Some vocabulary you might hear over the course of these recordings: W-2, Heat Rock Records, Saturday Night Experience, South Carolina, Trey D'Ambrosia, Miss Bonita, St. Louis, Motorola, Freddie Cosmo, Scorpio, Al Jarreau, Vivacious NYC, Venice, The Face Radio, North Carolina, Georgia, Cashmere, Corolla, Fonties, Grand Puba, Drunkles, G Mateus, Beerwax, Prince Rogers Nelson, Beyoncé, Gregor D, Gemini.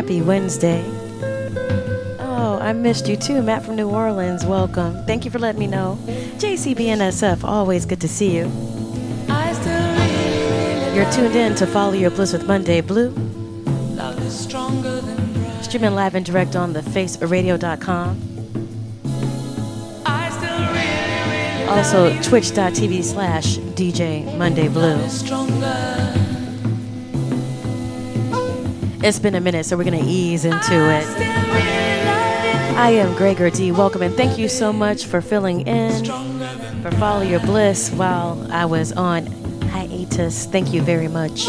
Happy Wednesday. Oh, I missed you too. Matt from New Orleans, welcome. Thank you for letting me know. JCBNSF, always good to see you. You're tuned in to Follow Your Bliss with Monday Blue. Streaming live and direct on thefaceradio.com. Also, twitch.tv/DJ Monday Blue. It's been a minute, so we're going to ease into it. I am Gregor D. Welcome, and thank you so much for filling in, for Follow Your Bliss while I was on hiatus. Thank you very much.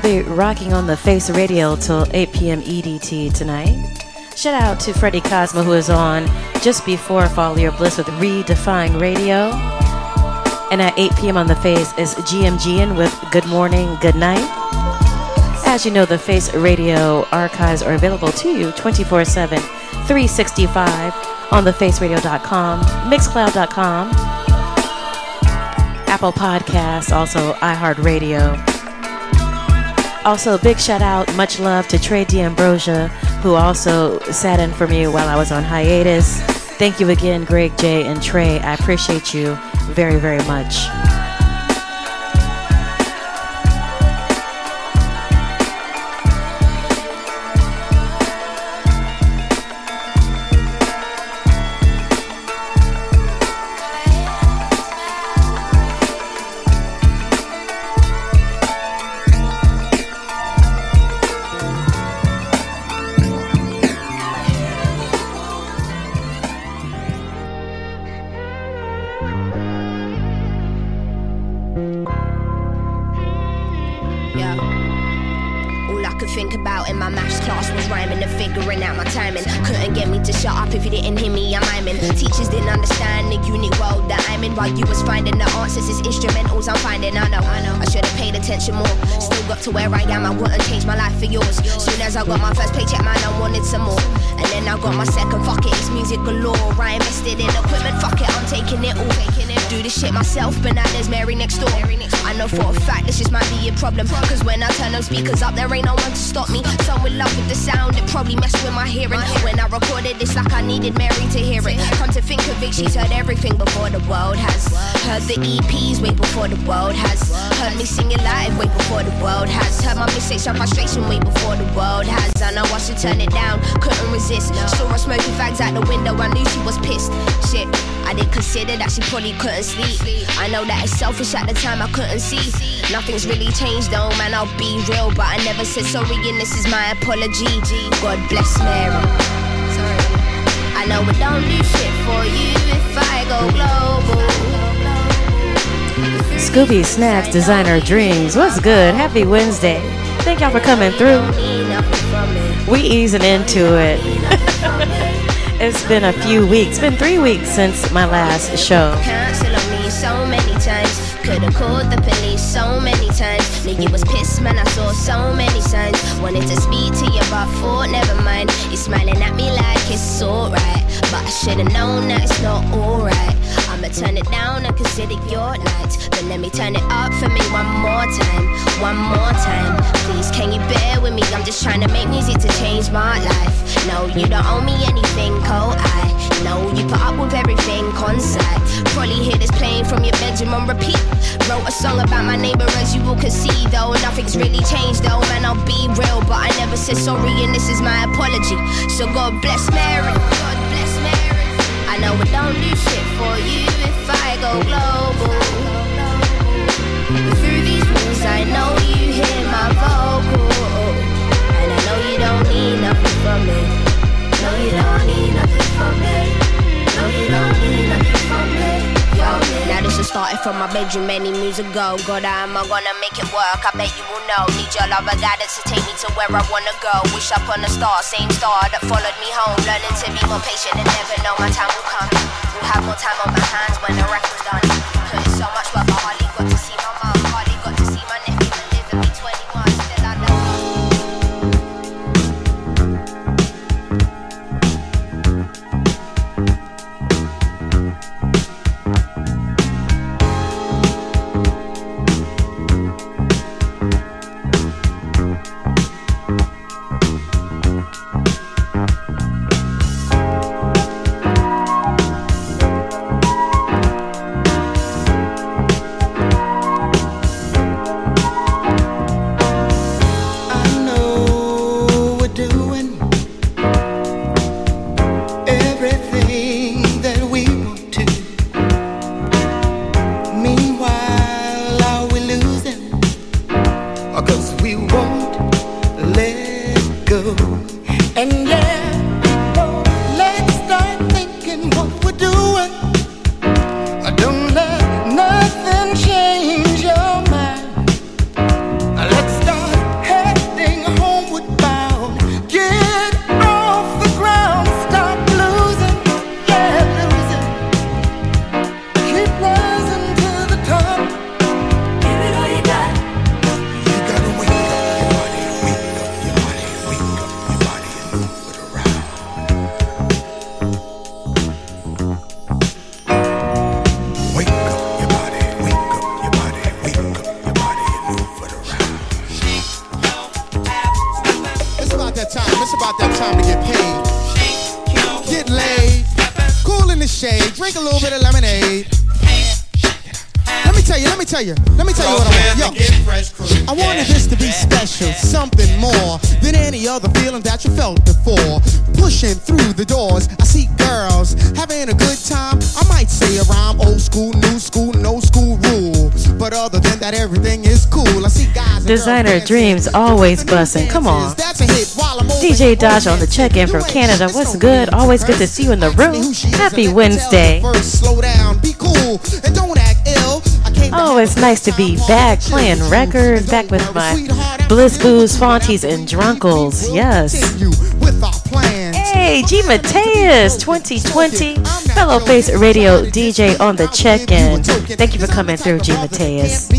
We'll be rocking on The Face Radio till 8 p.m. EDT tonight. Shout out to Freddie Cosmo, who is on just before Follow Your Bliss with Redefine Radio. And at 8 p.m. on The Face is GMGN with Good Morning, Good Night. As you know, The Face Radio archives are available to you 24/7, 365 on thefaceradio.com, mixcloud.com, Apple Podcasts, also iHeartRadio. Also, big shout out, much love to Trey D'Ambrosia, who also sat in for me while I was on hiatus. Thank you again, Greg J and Trey. I appreciate you very, very much. Where I am, I wouldn't change my life for yours. Soon as I got my first paycheck, man, I wanted some more. And then I got my second, fuck it, it's music galore. I invested in equipment, fuck it, I'm taking it all. Do this shit myself, bananas, Mary next door. I know for a fact this just might be a problem, cause when I turn those speakers up, there ain't no one to stop me. Some in love with the sound, it probably messed with my hearing. When I recorded this, like I needed Mary to hear it. Come to think of it, she's heard everything before the world has. Heard the EPs way before the world has. Heard me sing it live way before the world has. Heard my mistakes and frustration way before the world has. I know I should turn it down, couldn't resist. Saw her smoking fags out the window, I knew she was pissed. Shit, I did consider that she probably couldn't sleep. I know that it's selfish, at the time I couldn't see. Nothing's really changed though, man, I'll be real. But I never said sorry and this is my apology. God bless Mary. Sorry. I know I don't do shit for you if I go global. Scooby Snacks, Designer Dreams. What's good? Happy Wednesday. Thank y'all for coming through. We easing into it. It's been a few weeks, been 3 weeks since my last show. Cancel on me so many times. Could've called the police so many times. Knew you was pissed, man, I saw so many signs. Wanted to speak to you, but I thought, never mind. You smiling at me like it's alright, but I should've known that it's not alright. I'ma turn it down and consider your nights, but let me turn it up for me one more time. One more time. Please, can you bear with me? I'm just trying to make music to change my life. No, you don't owe me anything, oh I know you put up with everything, concert. Probably hear this playing from your bedroom on repeat. Wrote a song about my neighbor, as you all can see, though. Nothing's really changed, though, man, I'll be real. But I never said sorry, and this is my apology. So God bless Mary. God bless Mary. I know I don't do shit for you if I go global. But through these walls, I know you hear my vocal. And I know you don't need nothing from me. No, you don't need nothing from me. No, you don't need nothing from me. Now this just started from my bedroom many moons ago. God, how am I gonna make it work? I bet you will know. Need your love and guidance to take me to where I wanna go. Wish up on a star, same star that followed me home. Learning to be more patient and never know my time will come. We'll have more time on my hands when the record's done. Putting so much work, I hardly got to see my mom. Hardly got to see my nephew and live in me 21. Still I love you. get laid, cool in the shade, drink a little bit of lemonade. Let me tell you what I want. Yo, I wanted this to be special, something more than any other feeling that you felt before. Pushing through the doors, I see girls having a good time. I might say a rhyme, old school, new school, no school rule. But other than that, everything is cool. I see guys. Designer Dreams always bussin'. Come on. DJ Dodge on the check-in from Canada. What's good? Always good to see you in the room. Happy Wednesday. Slow down, be cool, and don't act ill. Oh, it's nice to be back playing records, back with my Bliss Booze, Fonties, and Drunkles. Yes. Hey, G Mateus, 2020, fellow Face Radio DJ on the check-in. Thank you for coming through, G Mateus.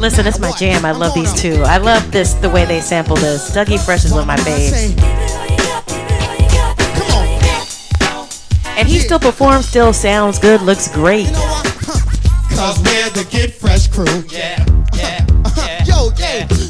Listen, it's my jam. I love these two. I love this, the way they sample this. Dougie Fresh is one of my faves. And he still performs, still sounds good, looks great. Cause we're the Get Fresh crew. Yeah. Yo.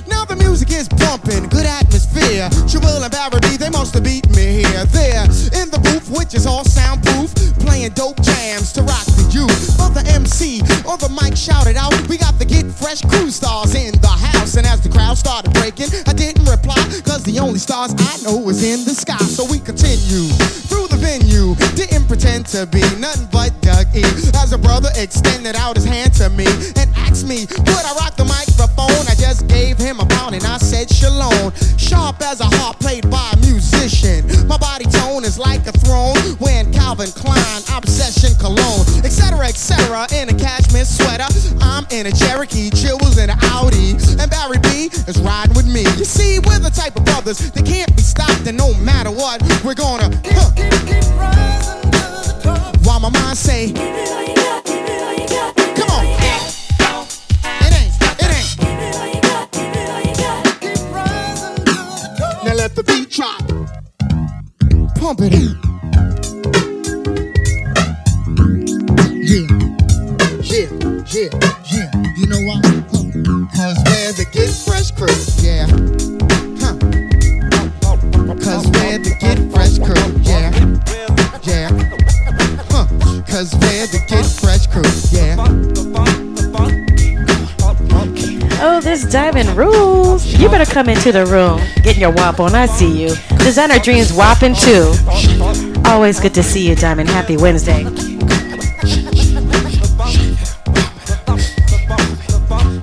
Now the music is bumping, good atmosphere. Jewel and Barry B, they must have beat me here. There, in the booth, which is all soundproof, playing dope jams to rock the youth. But the MC on the mic shouted out, we got the Get Fresh crew stars in the house. And as the crowd started breaking, I didn't reply, cause the only stars I know is in the sky. So we continue through the venue, didn't pretend to be nothing but Dougie. As a brother extended out his hand to me and asked me, would I rock the microphone? I just gave him a pound and I said shalom. Sharp as a harp played by a musician, my body tone is like a throne. When Calvin Klein, Obsession, Cologne, etc., in a Cashmere sweater, I'm in a Cherokee, Chills in an Audi, and Barry B is riding with me. You see, we're the type of brothers that can't be stopped, and no matter what, we're gonna keep rising to the top. While my mind say, give it all you got, give it all you got. Come on, it ain't. Give it all you got, give it all you got. Keep rising to the top. Now let the beat drop. Pump it in. Yeah. You know why? Cause we're the Get Fresh crew. Yeah. Cause we're the Get Fresh crew. Yeah. Cause we're the Get Fresh crew. Yeah. Oh, this diamond rules. You better come into the room. Getting your wop on. I see you. Designer Dreams whopping too. Always good to see you, Diamond. Happy Wednesday.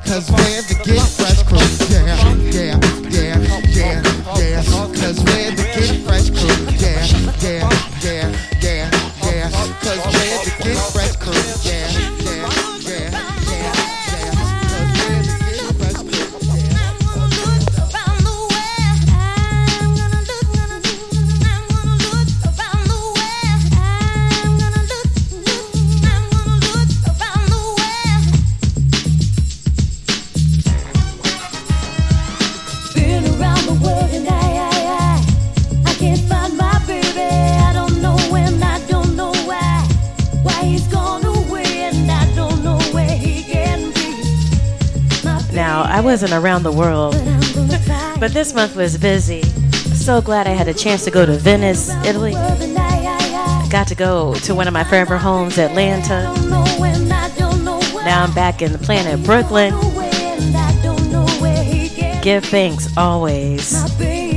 Cause we're the Get Fresh crew. Yeah. Cause we're the Get Fresh crew. Yeah. Cause we're the Get Fresh crew. Yeah. Cause we're the Get Fresh crew. I wasn't around the world, but this month was busy. So glad I had a chance to go to Venice, Italy. I got to go to one of my forever homes, Atlanta. Now I'm back in the planet, Brooklyn. Give thanks always. Thank you.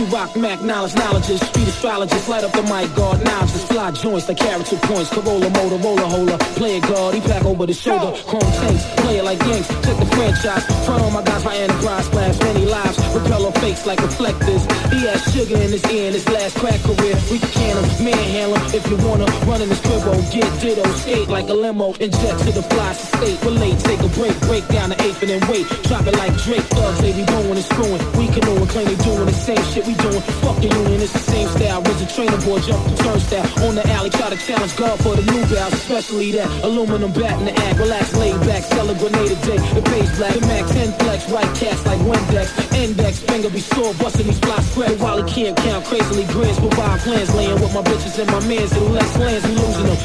She rock Mac, knowledge, street astrologist, light up the mic, guard knives, just fly joints, like character points, Corolla, Motorola, holder, player guard, he pack over the shoulder, chrome tanks, player like Yanks, check the franchise, front on my guys, my enterprise, splash many lives, repel on fakes like reflectors, he has sugar in his ear in his last crack career, we can can him, manhandle him, if you wanna, run in his cribbo, get ditto, skate like a limo, inject to the fly, state, relate, take a break, break down the eighth and then wait, drop it like Drake, thugs, they be blowing and screwing, we can know and claim they doing the same shit we doing, fuck the union, it's the same style, was a trainer boy, jump the turnstile, on the alley, try to challenge God for the new bows, especially that, aluminum bat in the act, relax, laid back, sell a grenade a day, the base black, the max, 10 flex, right cast like Windex, index, finger be sore, busting these fly spread, while he can't count, crazily grins, but wild plans, laying with my bitches and my mans, and less lands, we losing them.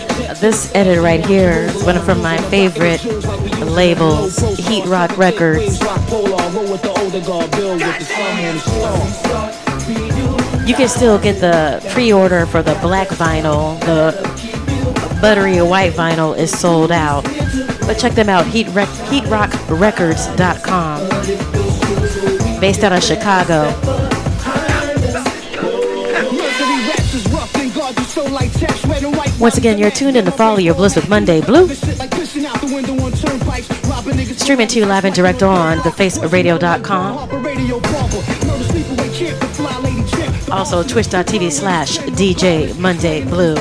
This edit right here is one from my favorite labels, Heat Rock Records. You can still get the pre-order for the black vinyl. The buttery white vinyl is sold out. But check them out, heatrockrecords.com. Based out of Chicago. Once again, you're tuned in to Follow Your Bliss with Monday Blue. Streaming to you live and direct on thefaceradio.com. Also, twitch.tv/DJ Monday Blue.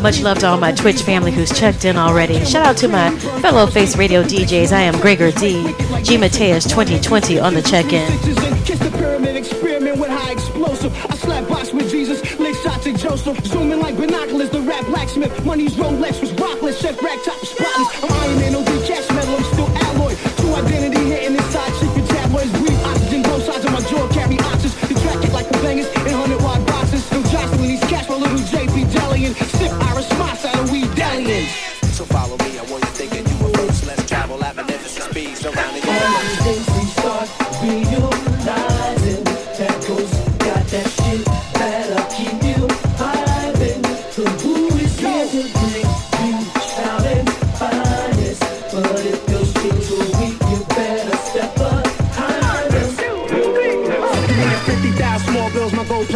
Much love to all my Twitch family who's checked in already. Shout out to my fellow Face Radio DJs. I am Gregor D, G Mateus 2020 on the check-in. Joseph, zooming like binoculars, the rap blacksmith, money's Rolex was rockless, chef rack top spotless, I'm Iron Man, OG cash metal, I'm still alloy, true identity hitting inside, chicken tabloids, breathe oxygen, both sides of my jaw carry oxygen, they track it like the bangers in 100-wide boxes, I'm jostling these cash, my little JP Delian, sip our response out of weed Delian. So follow me, I want you thinking you a first, let's travel at magnificent speeds, surrounding you. All these things we start realizing, that goes, got that shit that'll keep you.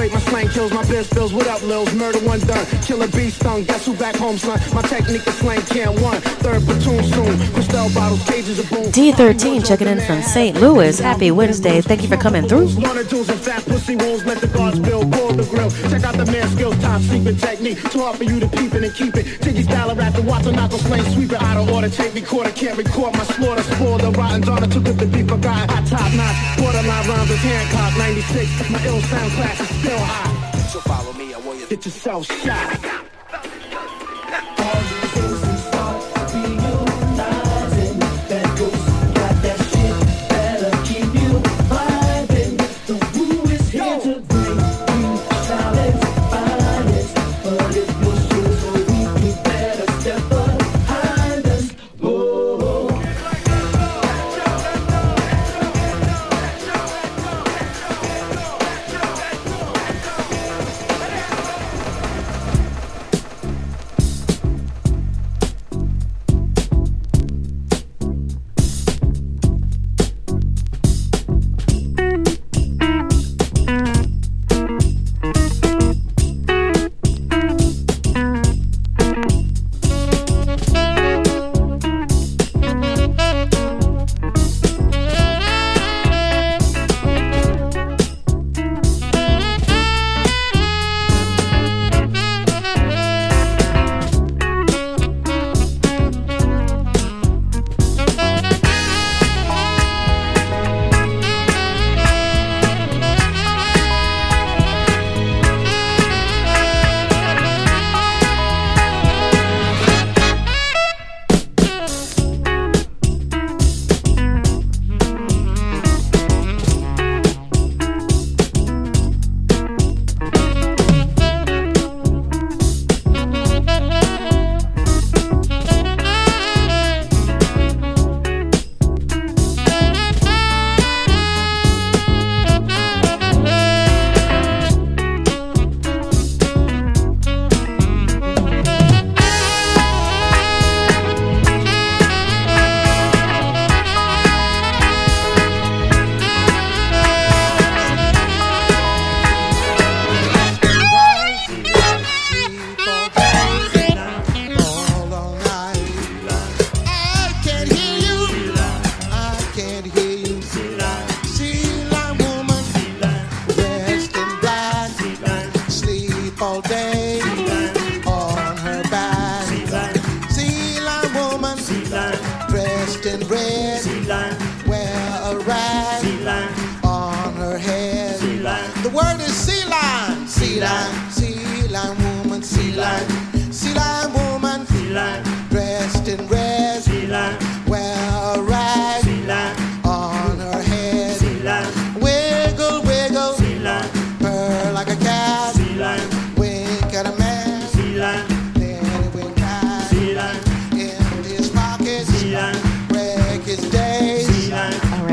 My slang kills, my biz bills, what up lils, murder one done, killer bee stung, guess who back home son, my technique is slang can't one, third platoon soon, crystal bottles, cages of boom. D13 checking in from St. Louis, happy Wednesday, thank you for coming through. Learning tools and fat pussy wounds, let the guards build, pull the grill, check out the man's skills, top secret technique, too hard for you to peep it and keep it, Tiggy style rap the watch, I'm not gonna slang, sweep it out of order, tape recorder, can't record my slaughter, spoiled the rotten daughter, took it to be forgotten, hot top notch, borderline rhymes is Hancock, 96, my ill sound class is still. So follow me, I want you to get yourself shot.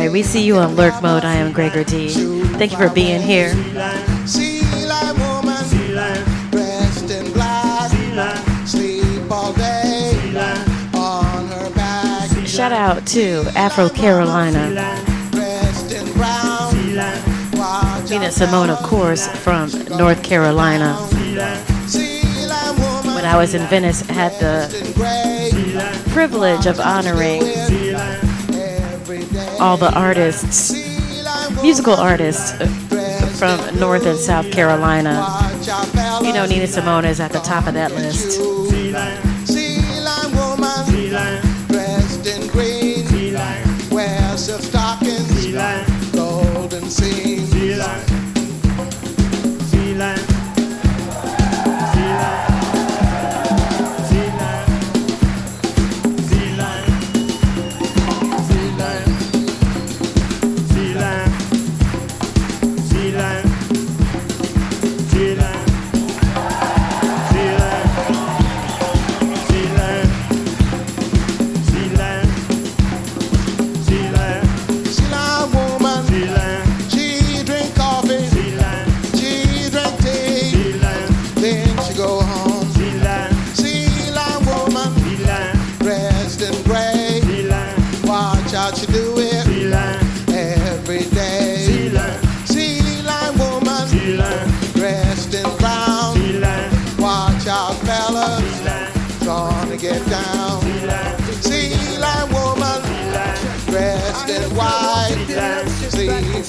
anyway, we see you on lurk mode. I am Gregor D. Thank you for being here. Shout out to Afro Carolina. Nina Simone, of course, from North Carolina. When I was in Venice, I had the privilege of honoring all the artists, musical artists from North and South Carolina. You know, Nina Simone is at the top of that list.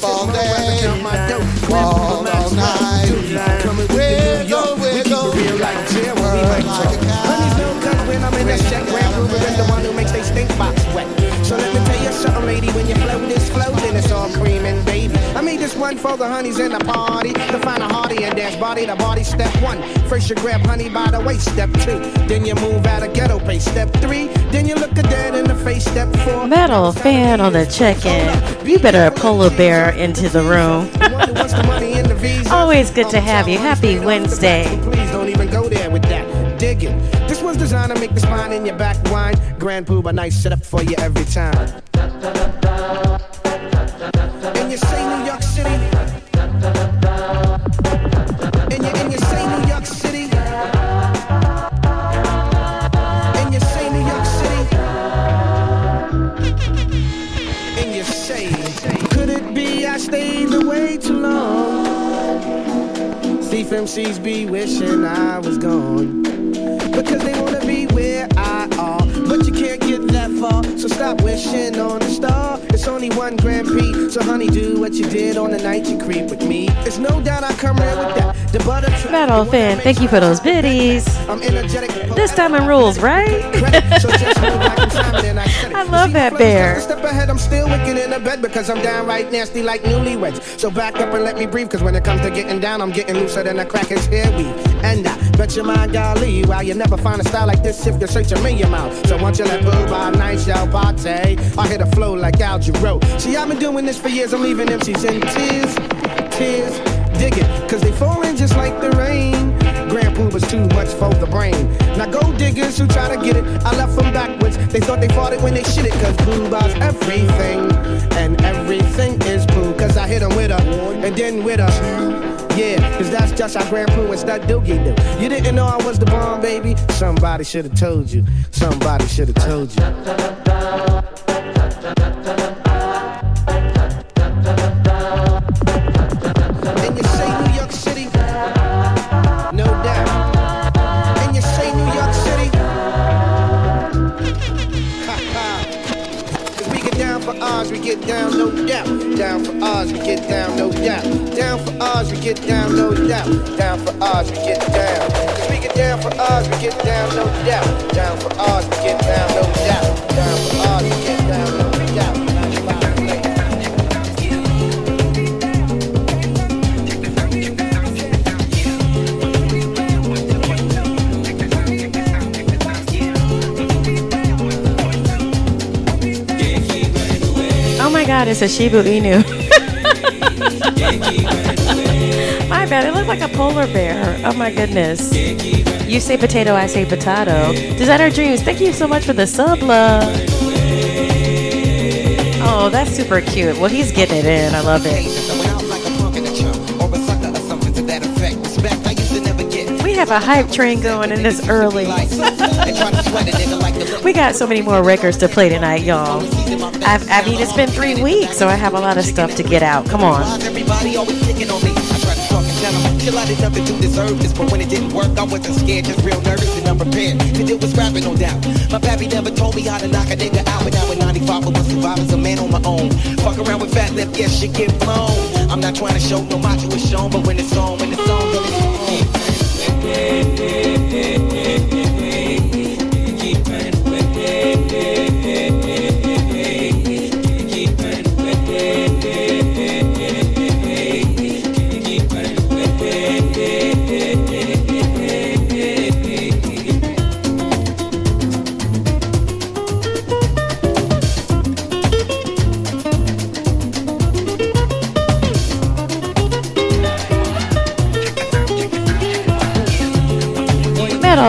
All day, all night, wiggle, real like honey's no good when I'm in a shack. Grand Puba is the one who makes they stink box wet. So let me tell you something, lady, when you float this float, then it's all cream and baby. I made this one for the honeys in the party, to find a hearty and dance body to body. Step one, first you grab honey by the waist. Step two, then you move out of ghetto pace. Step three, then you look at that in the face. Step four, metal fan on the check-in. You better polar bear into the room. Always good to have you. Happy Wednesday. Please don't even go there with that. Dig it. This one's designed to make the spine in your back wine. Grand Puba, nice set up for you every time. And you say New York City. And you say New York City. And you say New York City. And you say, could it be I stayed away too long? Thief MCs be wishing I was gone, because they wanna be where I are, but you can't get that far. So stop wishing on a star. It's only one Grand P. So honey, do what you did on the night you creep with me. There's no doubt I come right with that. The butter metal fan, thank you for those biddies. I'm energetic. This time it rules, right? I love that bear. Step ahead, I'm still wicked in the bed because I'm downright nasty like newlyweds. So back up and let me breathe, cause when it comes to getting down, I'm getting looser than a cracker's hair weave. And I bet your mind golly, while you never find a style like this if you're searching me your mouth. So once you let go by night, y'all party. I hit a flow like Al Jarreau. See, I've been doing this for years. I'm leaving MCs in tears, dig it, cause they fall in just like the rain. Grand Puba's too much for the brain. Now gold diggers who try to get it, I left them backwards. They thought they fought it when they shit it, cause Puba's everything, and everything is poo. Cause I hit them with a, and then with a. Yeah, cause that's just how Grand Puba stuck Dougie do. You didn't know I was the bomb, baby. Somebody should've told you. Somebody should've told you. And you say New York City, no doubt. And you say New York City. Cause we get down for ours, we get down, no doubt. Down for ours, we get down, no doubt. Down for ours, we get down, no doubt. Down for ours, we get down. Cause we get down for ours, we get down, no doubt. Down for ours, we get down, no doubt. Down for ours, we get down, no doubt. God, it's a Shiba Inu. My bad, it looks like a polar bear. Oh my goodness. You say potato, I say potato. Designer Dreams, thank you so much for the sub love. Oh, Oh, that's super cute. Well, he's getting it in. I love it. We have a hype train going in this early. We got so many more records to play tonight, y'all. I mean, it's been 3 weeks, so I have a lot of stuff to get out. Come on. I did nothing to deserve this, but when it didn't work, I wasn't scared, just real nervous and unprepared. Cause it was rapping, no doubt. My pappy never told me how to knock a nigga out, but now in 95, I was surviving, a man on my own. Fuck around with fat lip, yes, shit get blown. I'm not trying to show no macho is shown, but when it's on, then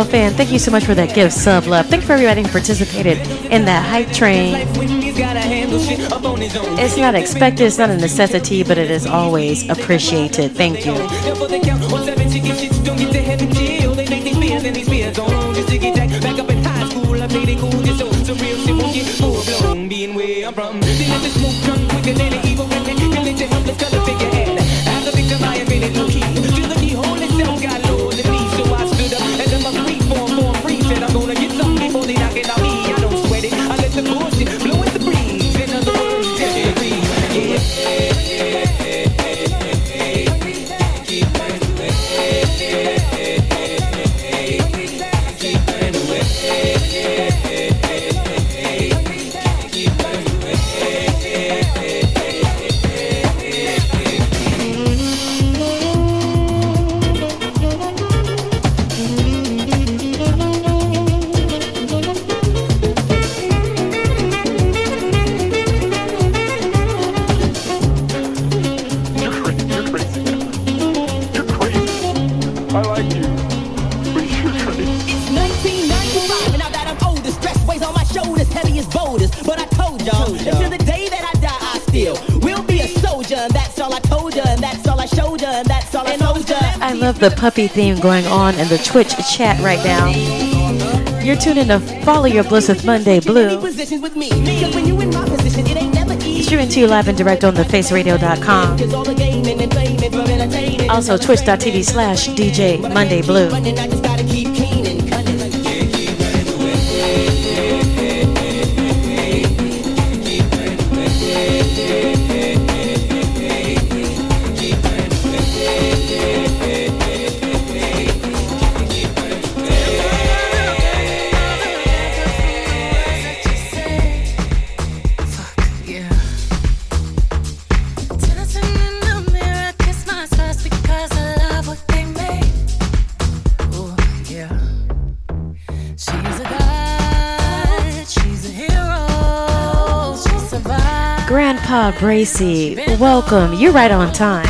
fan, thank you so much for that gift sub love. Thank you for everybody who participated in that hype train. It's not expected, it's not a necessity, but it is always appreciated. Thank you. The puppy theme going on in the Twitch chat right now. You're tuning to Follow Your Bliss with Monday Blue. Streaming to you live and direct on thefaceradio.com. Also twitch.tv/DJ Monday Blue. Bracy, welcome. You're right on time.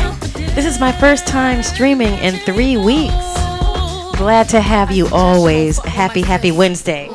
This is my first time streaming in 3 weeks. Glad to have you always. Happy Wednesday.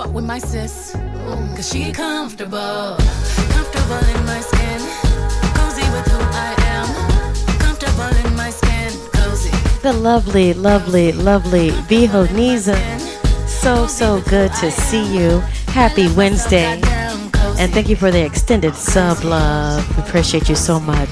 fuck with my sis, cause she comfortable, comfortable in my skin, cozy with who I am, comfortable in my skin, cozy. The lovely, lovely, lovely Vihoniza, so good to see you. Happy Wednesday, and thank you for the extended sub love. We appreciate you so much.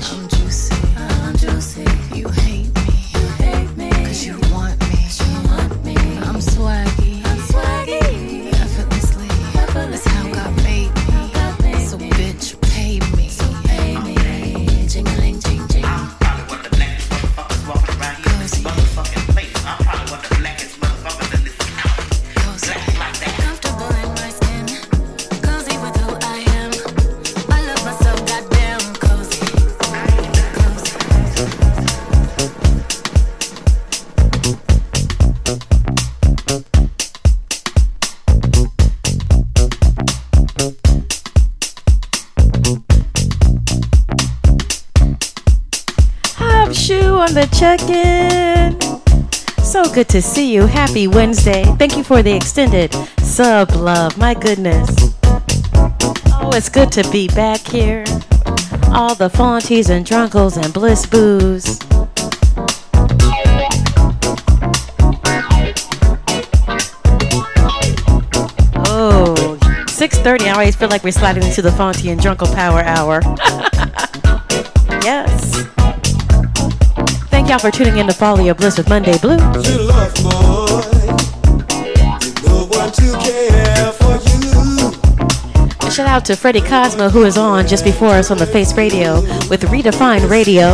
Check-in. So good to see you. Happy Wednesday. Thank you for the extended sub love. My goodness. Oh, it's good to be back here. All the Fonties and Drunkles and Bliss Boos. Oh, 6:30. I always feel like we're sliding into the Fonty and Drunkle Power Hour. Yes. Thank y'all for tuning in to Follow Your Bliss with Monday Blue. You love boy, no one to care for you. Shout out to Freddie Cosmo, who is on just before us on The Face Radio with Redefine Radio.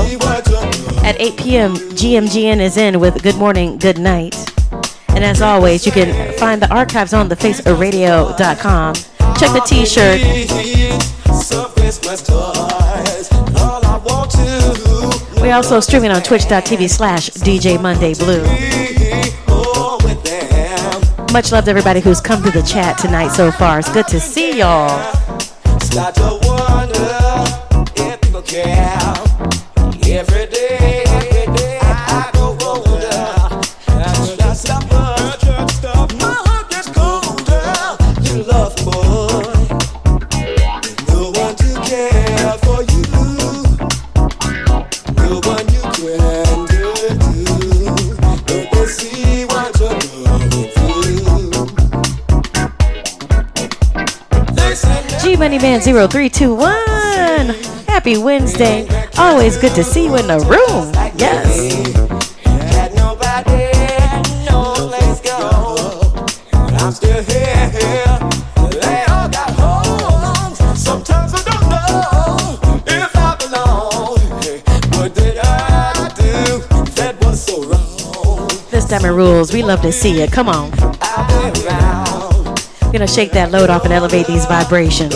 At 8 p.m., GMGN is in with Good Morning, Good Night. And as always, you can find the archives on thefaceradio.com. Check the t-shirt. We're also streaming on twitch.tv/DJ Monday Blue. Much love to everybody who's come to the chat tonight so far. It's good to see y'all. Man 0321. Happy Wednesday. Always good to see you in the room. Yes. Had nobody, no place go. But I'm still here. They all got homes. Sometimes I don't know if I belong. What did I do that was so wrong? This Diamond Rules. We love to see you. Come on. We're gonna shake that load off and elevate these vibrations.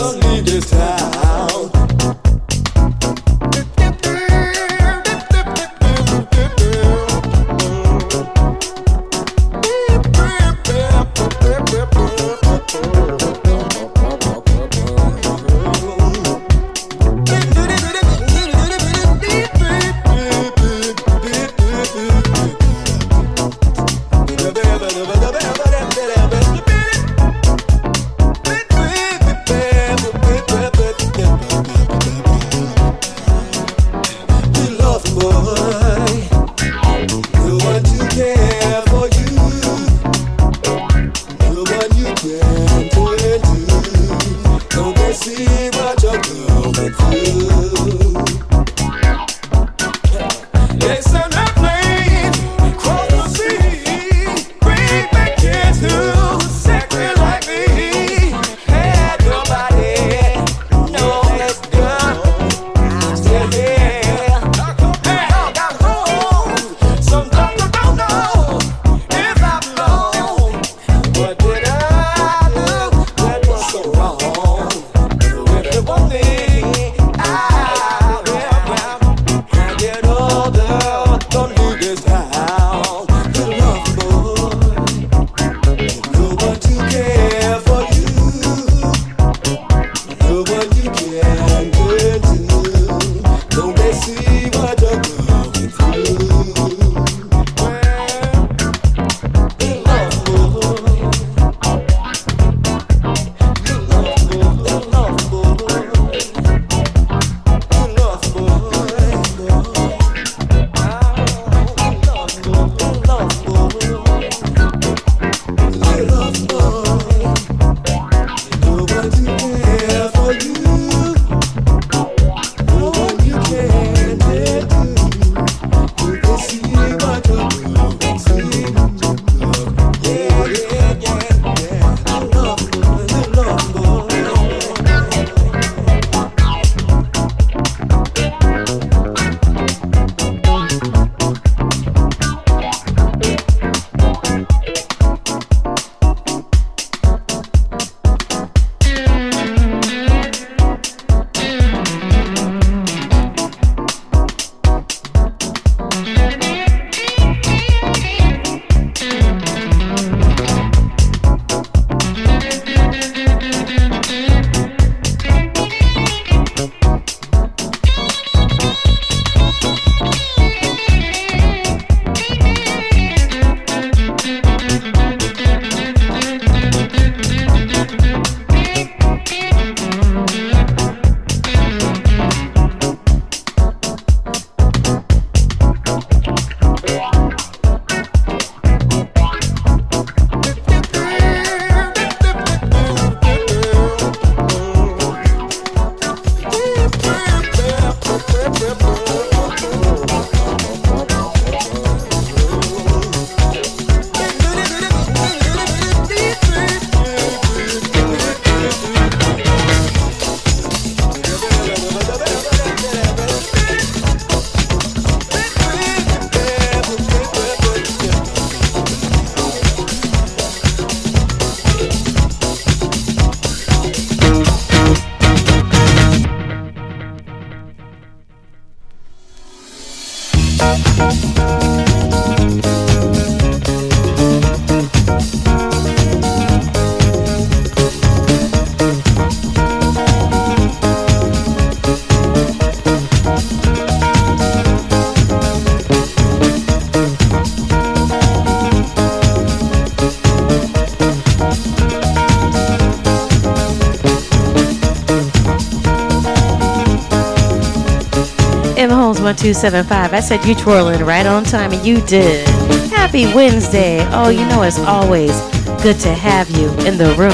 Dave Holmes 1275. I said you twirling right on time, and you did. Happy Wednesday. Oh, you know it's always good to have you in the room.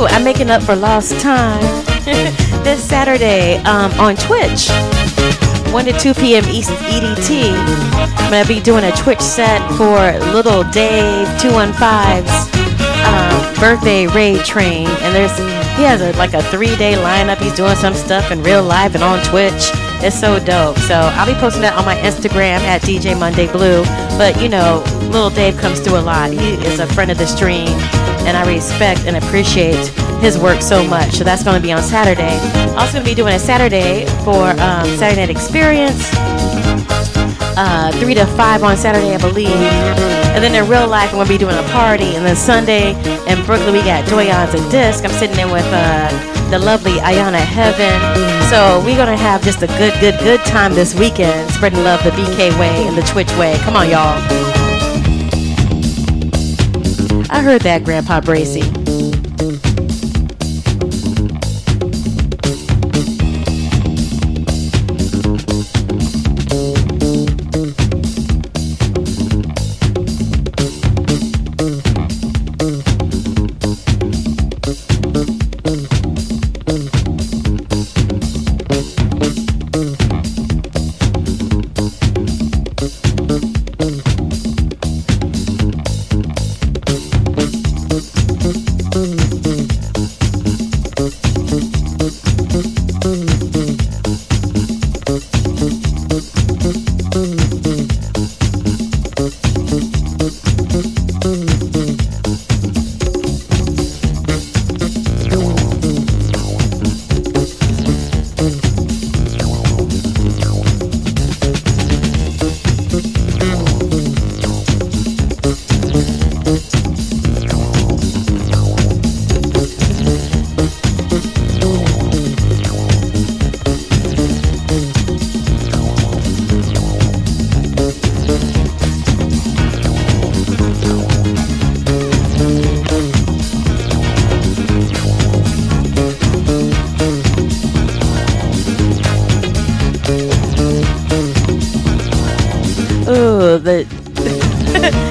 Ooh, I'm making up for lost time this Saturday on Twitch. 1 to 2 p.m. Eastern EDT. I'm going to be doing a Twitch set for Little Dave215's birthday raid train. And he has a 3-day lineup. He's doing some stuff in real life and on Twitch. It's so dope. So I'll be posting that on my Instagram at DJ Monday Blue. But, you know, Little Dave comes through a lot. He is a friend of the stream, and I respect and appreciate his work so much. So that's going to be on Saturday. Also going to be doing a Saturday for Saturday Night Experience, 3 to 5 on Saturday, I believe. And then in real life, I'm going to be doing a party. And then Sunday in Brooklyn, we got Doyons and Disc. I'm sitting in with the lovely Ayana Heaven. So we're going to have just a good time this weekend, spreading love the BK way and the Twitch way. Come on, y'all. I heard that, Grandpa Bracey.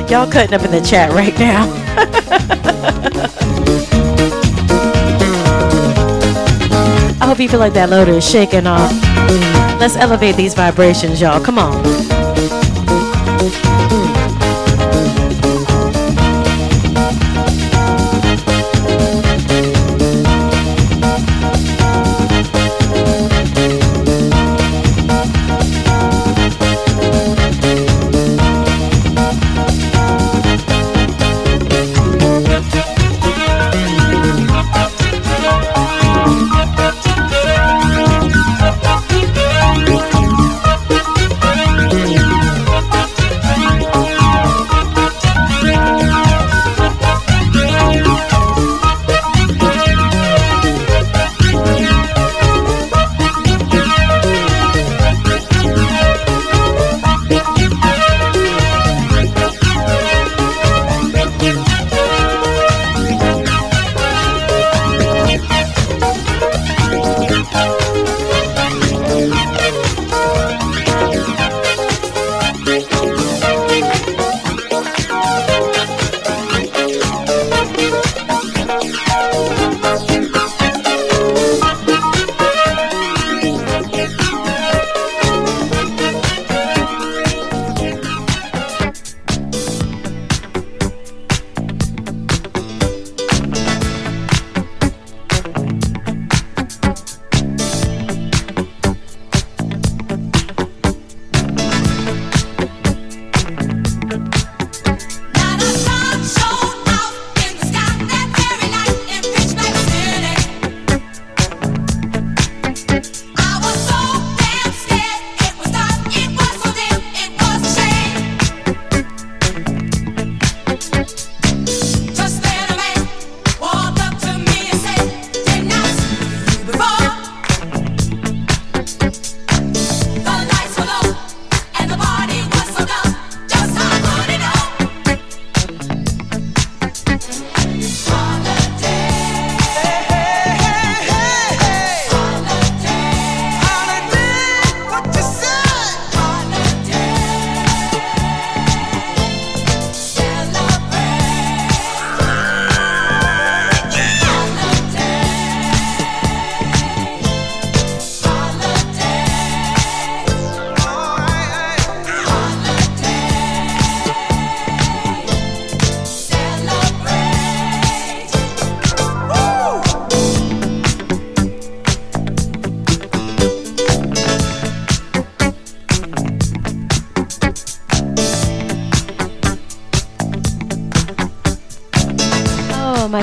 Y'all cutting up in the chat right now. I hope you feel like that load is shaking off. Let's elevate these vibrations, y'all. Come on.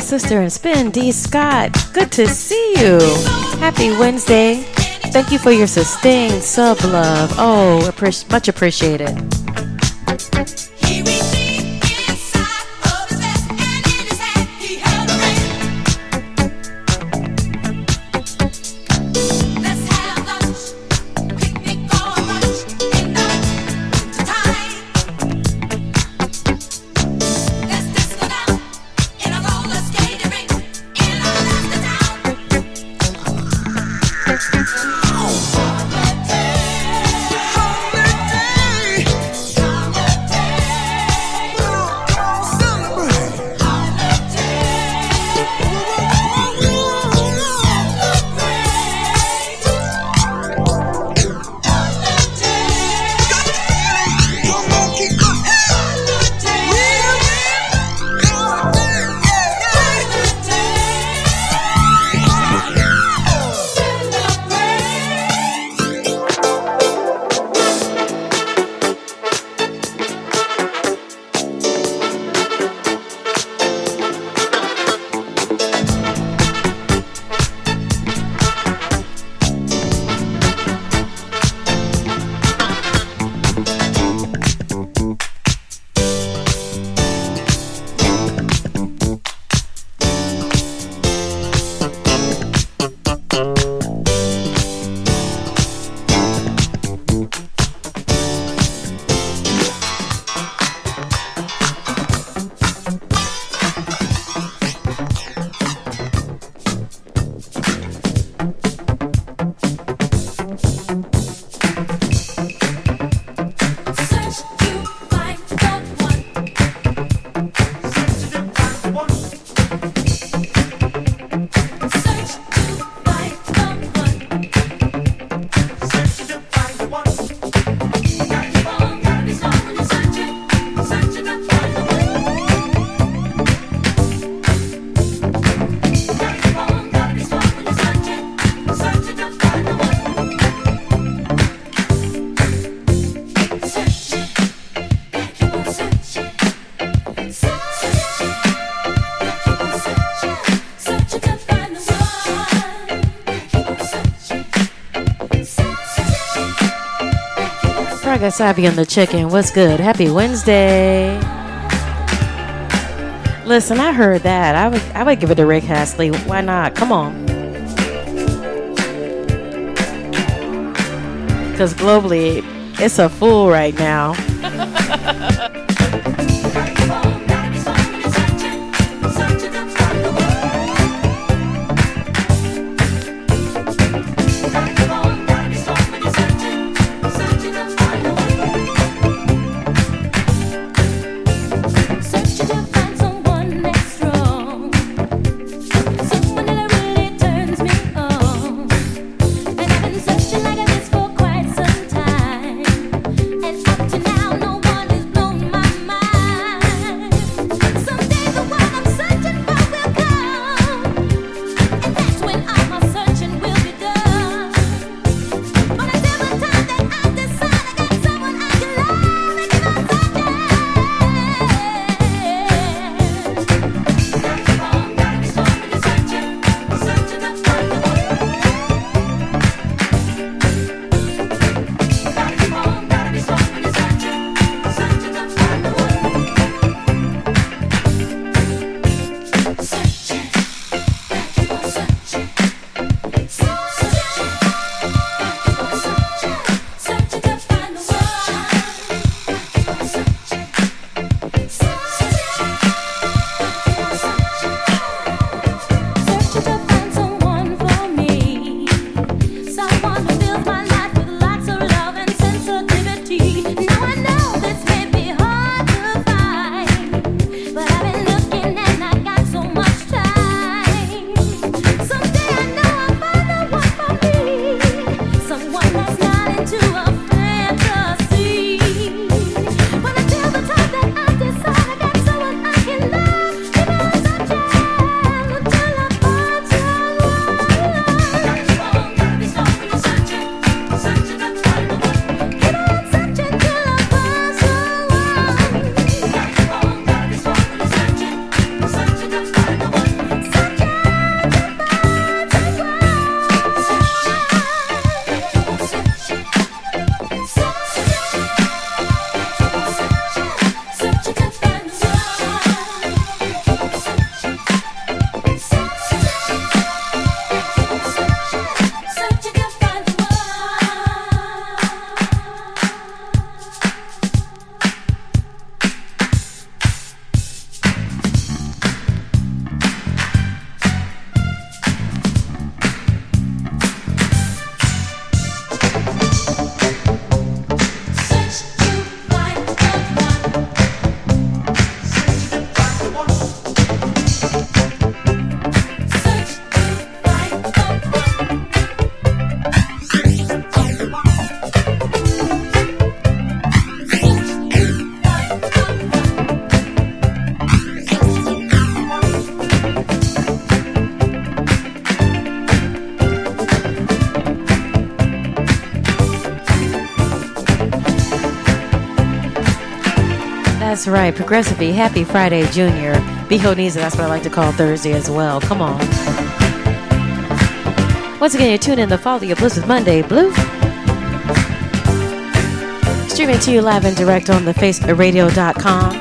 sister in spin, D. Scott. Good to see you. Happy Wednesday. Thank you for your sustained sub love. Oh, much appreciated. Savi on the chicken. What's good? Happy Wednesday. Listen, I heard that. I would give it to Rick Astley. Why not? Come on. Because globally, it's a fool right now. Now That's right. Progressively happy Friday, Junior. Bijoniza, that's what I like to call Thursday as well. Come on. Once again, you're tuned in to Follow Your Blues with Monday Blue. Streaming to you live and direct on thefaceradio.com.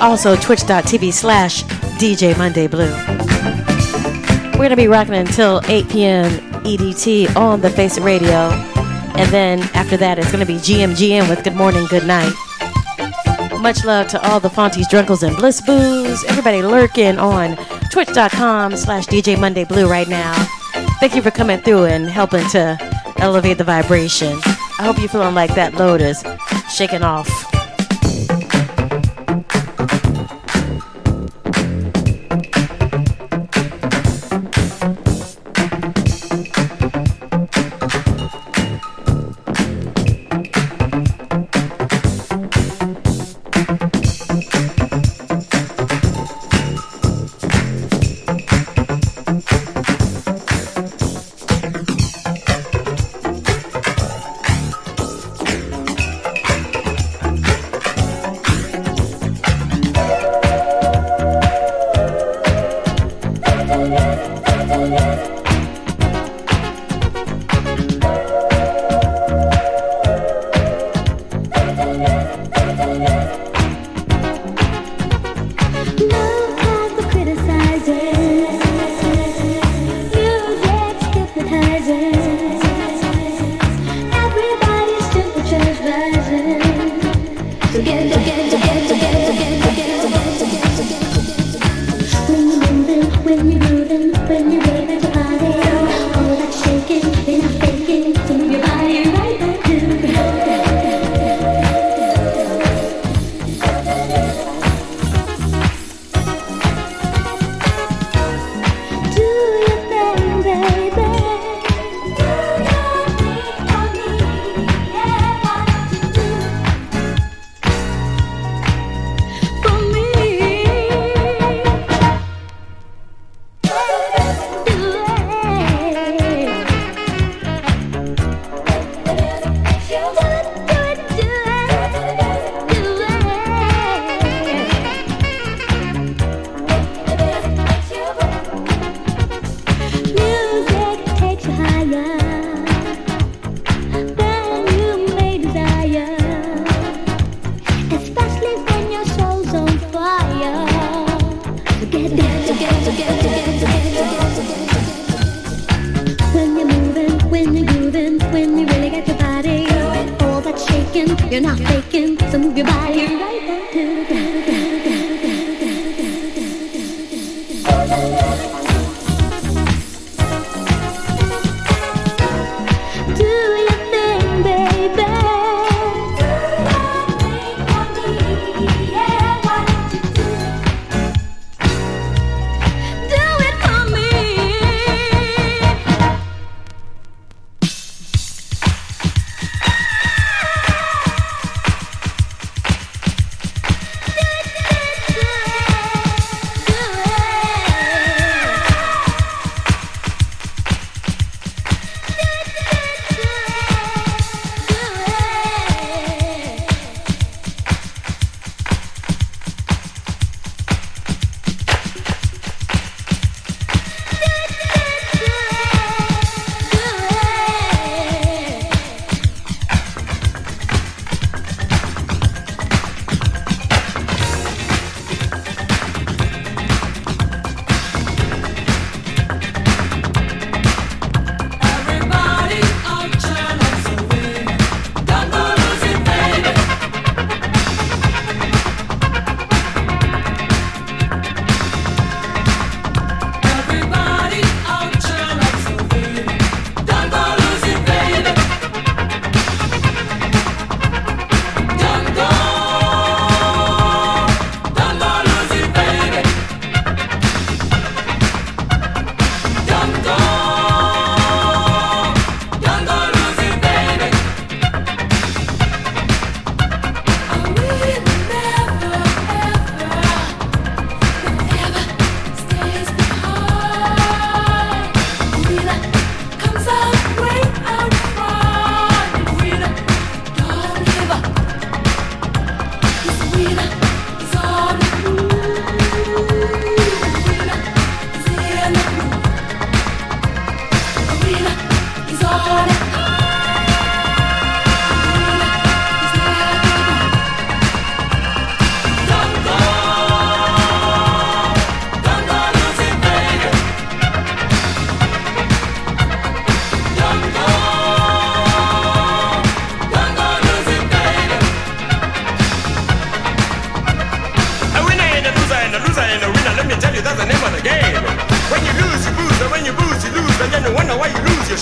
Also, twitch.tv/DJ Monday Blue. We're going to be rocking until 8 p.m. EDT on The Face Radio. And then after that, it's going to be GMGM with Good Morning, Good Night. Much love to all the Fonties, Drunkles, and Bliss Boos. Everybody lurking on twitch.com/DJ Monday Blue right now. Thank you for coming through and helping to elevate the vibration. I hope you're feeling like that load is shaking off.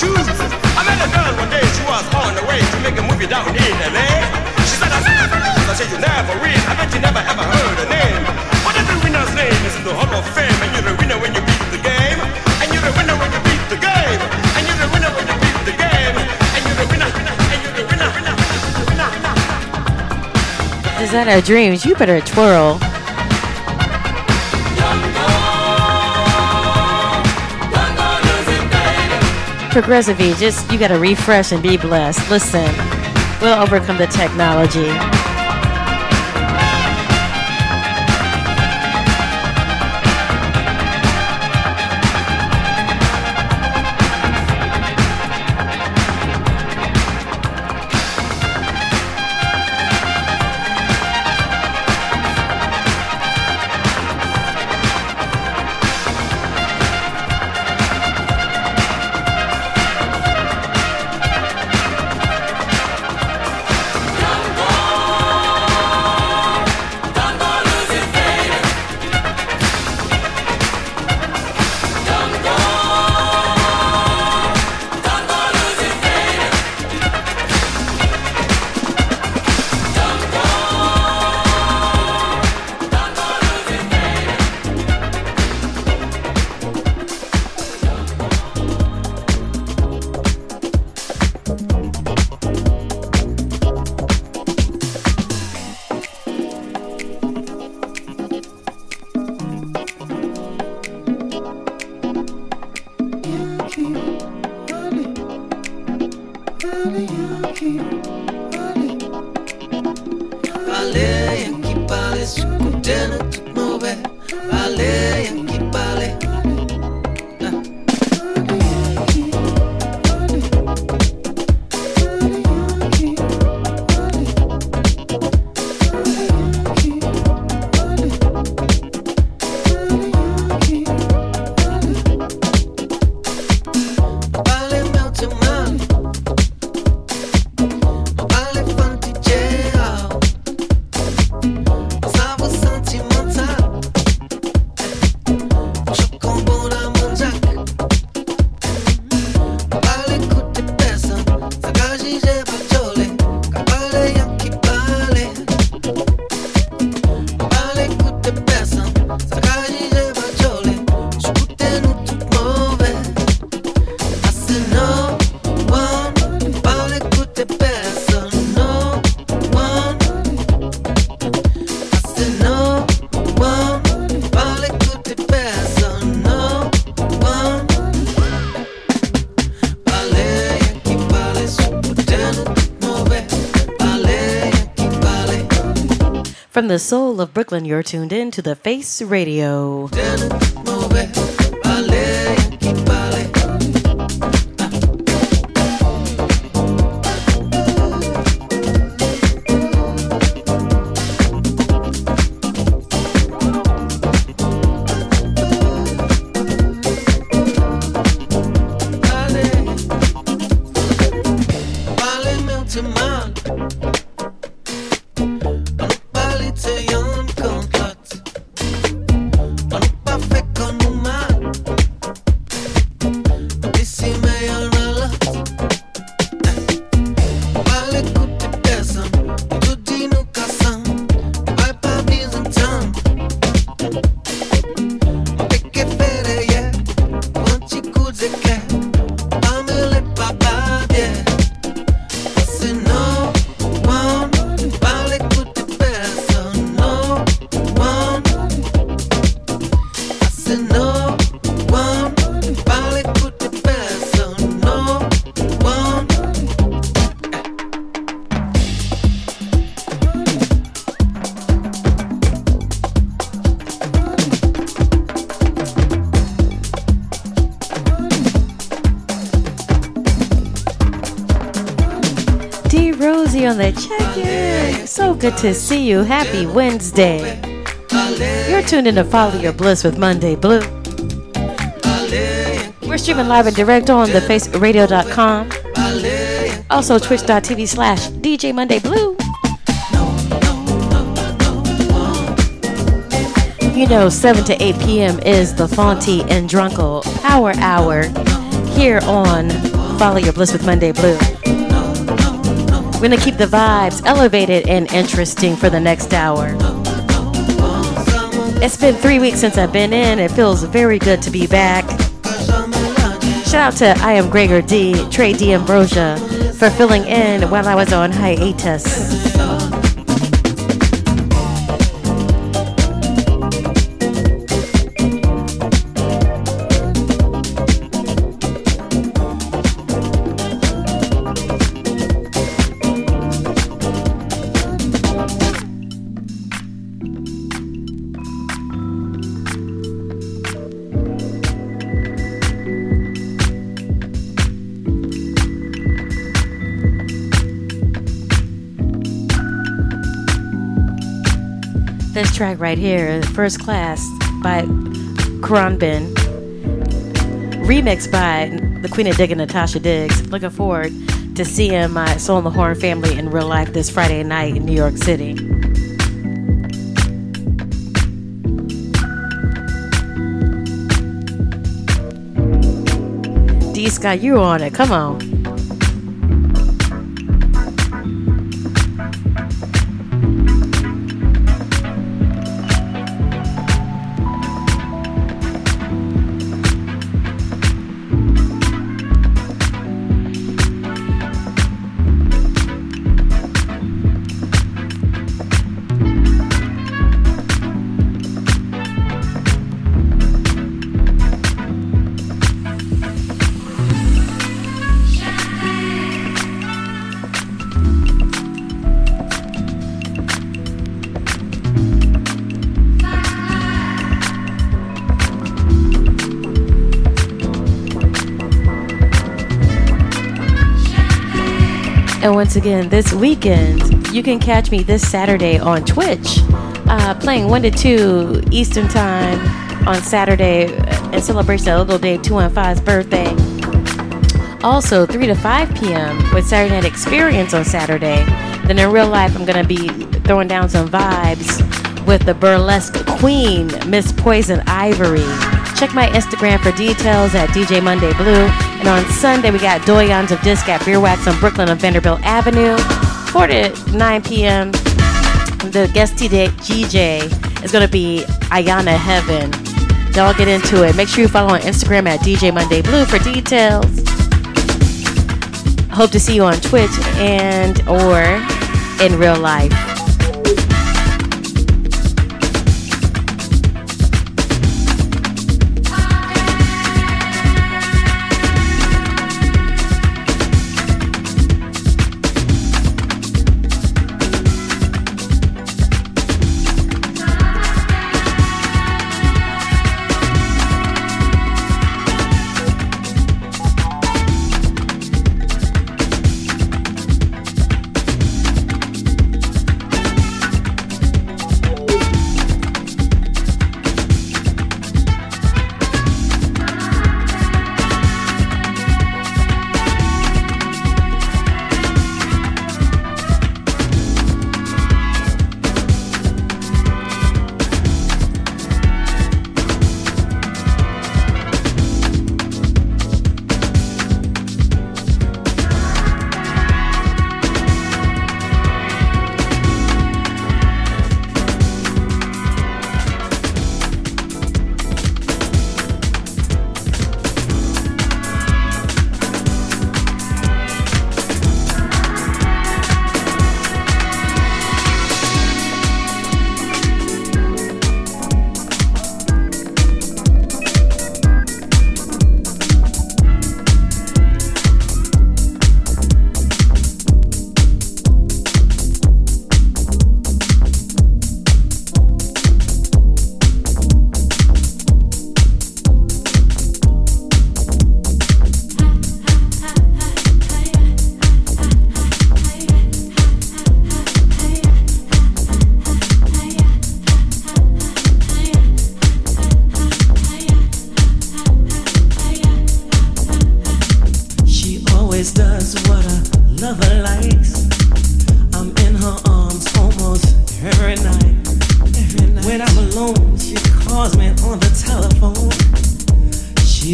your shoes. I met a girl one day, she was on the way to make a movie down in LA. She said, I said, you never read, I bet you never ever heard her name. But every winner's name is in the Hall of Fame, and you're the winner when you beat the game. And you're the winner when you beat the game. And you're the winner when you beat the game. And you're the winner, and you're the winner, winner, winner, winner. Is that our dreams? You better twirl. Progressive, just you gotta refresh and be blessed. Listen, we'll overcome the technology. From the soul of Brooklyn, you're tuned in to The Face Radio. Good to see you. Happy Wednesday. You're tuned in to Follow Your Bliss with Monday Blue. We're streaming live and direct on thefaceradio.com. Also twitch.tv/DJ Monday Blue. You know, 7 to 8 p.m. is the Fonte and Drunkle Power Hour here on Follow your bliss with Monday Blue. We're going to keep the vibes elevated and interesting for the next hour. It's been 3 weeks since I've been in. It feels very good to be back. Shout out to I Am Gregor D, Trey D'Ambrosia, for filling in while I was on hiatus. This track right here, First Class by Kronbin, remixed by the Queen of Dig and Natasha Diggs. Looking forward to seeing my Soul in the Horn family in real life this Friday night in New York City. D. Scott, you on it. Come on. And once again, this weekend, you can catch me this Saturday on Twitch, playing 1 to 2 Eastern Time on Saturday in celebration of Little Dave215's birthday. Also, 3 to 5 p.m. with Saturday Night Experience on Saturday. Then in real life, I'm going to be throwing down some vibes with the burlesque queen, Miss Poison Ivory. Check my Instagram for details at DJ Monday Blue. And on Sunday, we got Doyons of Disc at Beerwax on Brooklyn on Vanderbilt Avenue, 4 to 9 p.m. The guest DJ is going to be Ayana Heaven. Y'all get into it. Make sure you follow on Instagram at DJ Monday Blue for details. Hope to see you on Twitch and or in real life.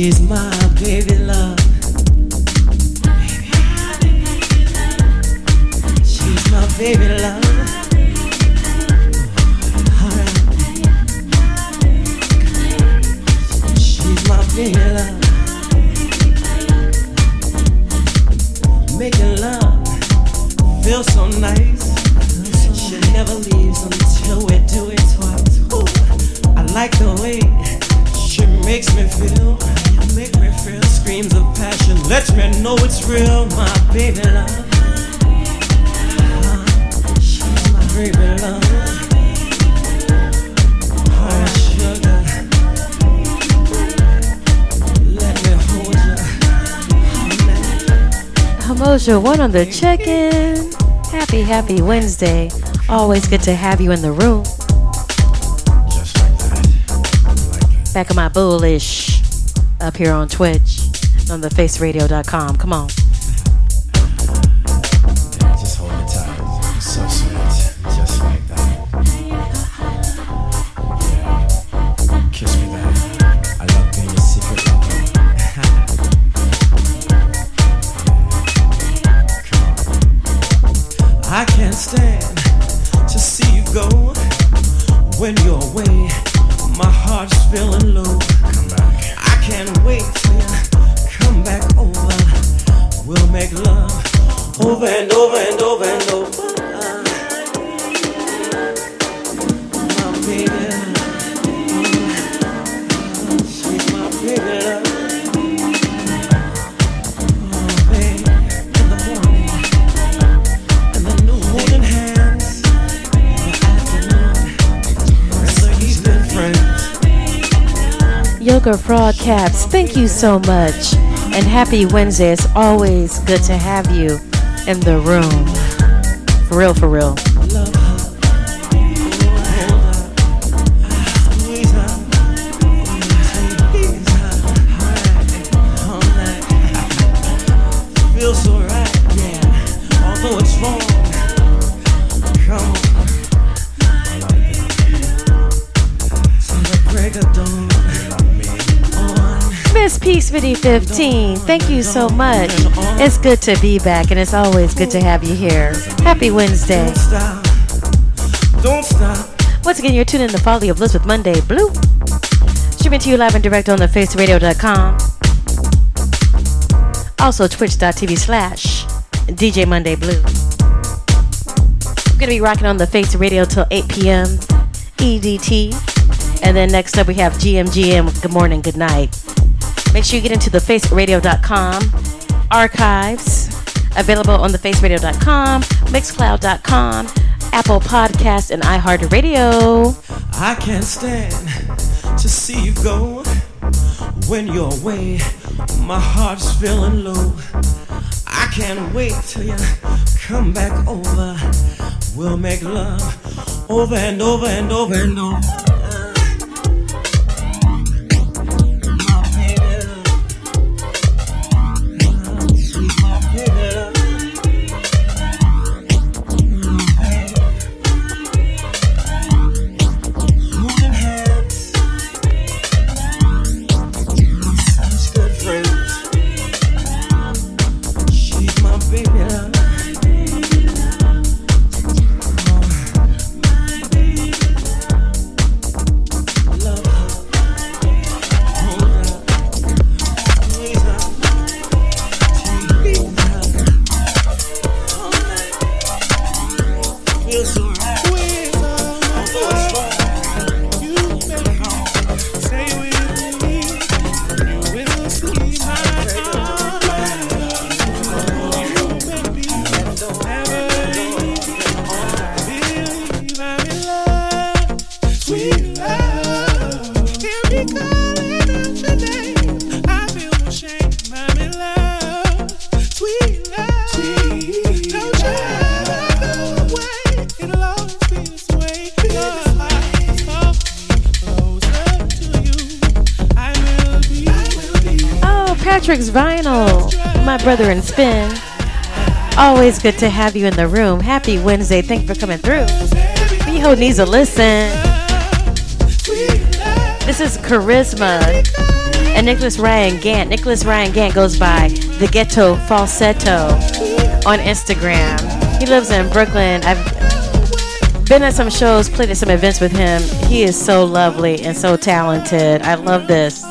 She's my baby love. baby love. Alright. She's my baby love. Making love feel so nice. She never leaves until we do it twice. Ooh. I like the way she makes me feel. Make me feel screams of passion. Let me know it's real, my baby love. Baby love, oh sugar, let me hold you. Hermosa, one on the check-in. Happy Wednesday. Always good to have you in the room. Just like that. Like it. Back of my bullish up here on Twitch on thefaceradio.com. Come on. Fraud Caps, thank you so much, and happy Wednesday. It's always good to have you in the room, for real. Vinny15, thank you so much. It's good to be back, and it's always good to have you here. Happy Wednesday. Don't stop. Once again, you're tuned in to Folly of Bliss with Monday Blue. Streaming to you live and direct on thefaceradio.com. Also, twitch.tv/DJ Monday Blue. We're going to be rocking on The Face Radio till 8 p.m. EDT. And then next up, we have GMGM, Good Morning, Good Night. Make sure you get into thefaceradio.com archives, available on thefaceradio.com, mixcloud.com, Apple Podcasts, and iHeartRadio. I can't stand to see you go. When you're away, my heart's feeling low. I can't wait till you come back over. We'll make love over and over and over and over. Brother and Spin, always good to have you in the room. Happy Wednesday. Thank you for coming through. Miho needs a listen. This is Charisma and Nicholas Ryan Gant. Nicholas Ryan Gant goes by The Ghetto Falsetto on Instagram. He lives in Brooklyn. I've been at some shows, played at some events with him. He is so lovely and so talented. I love this.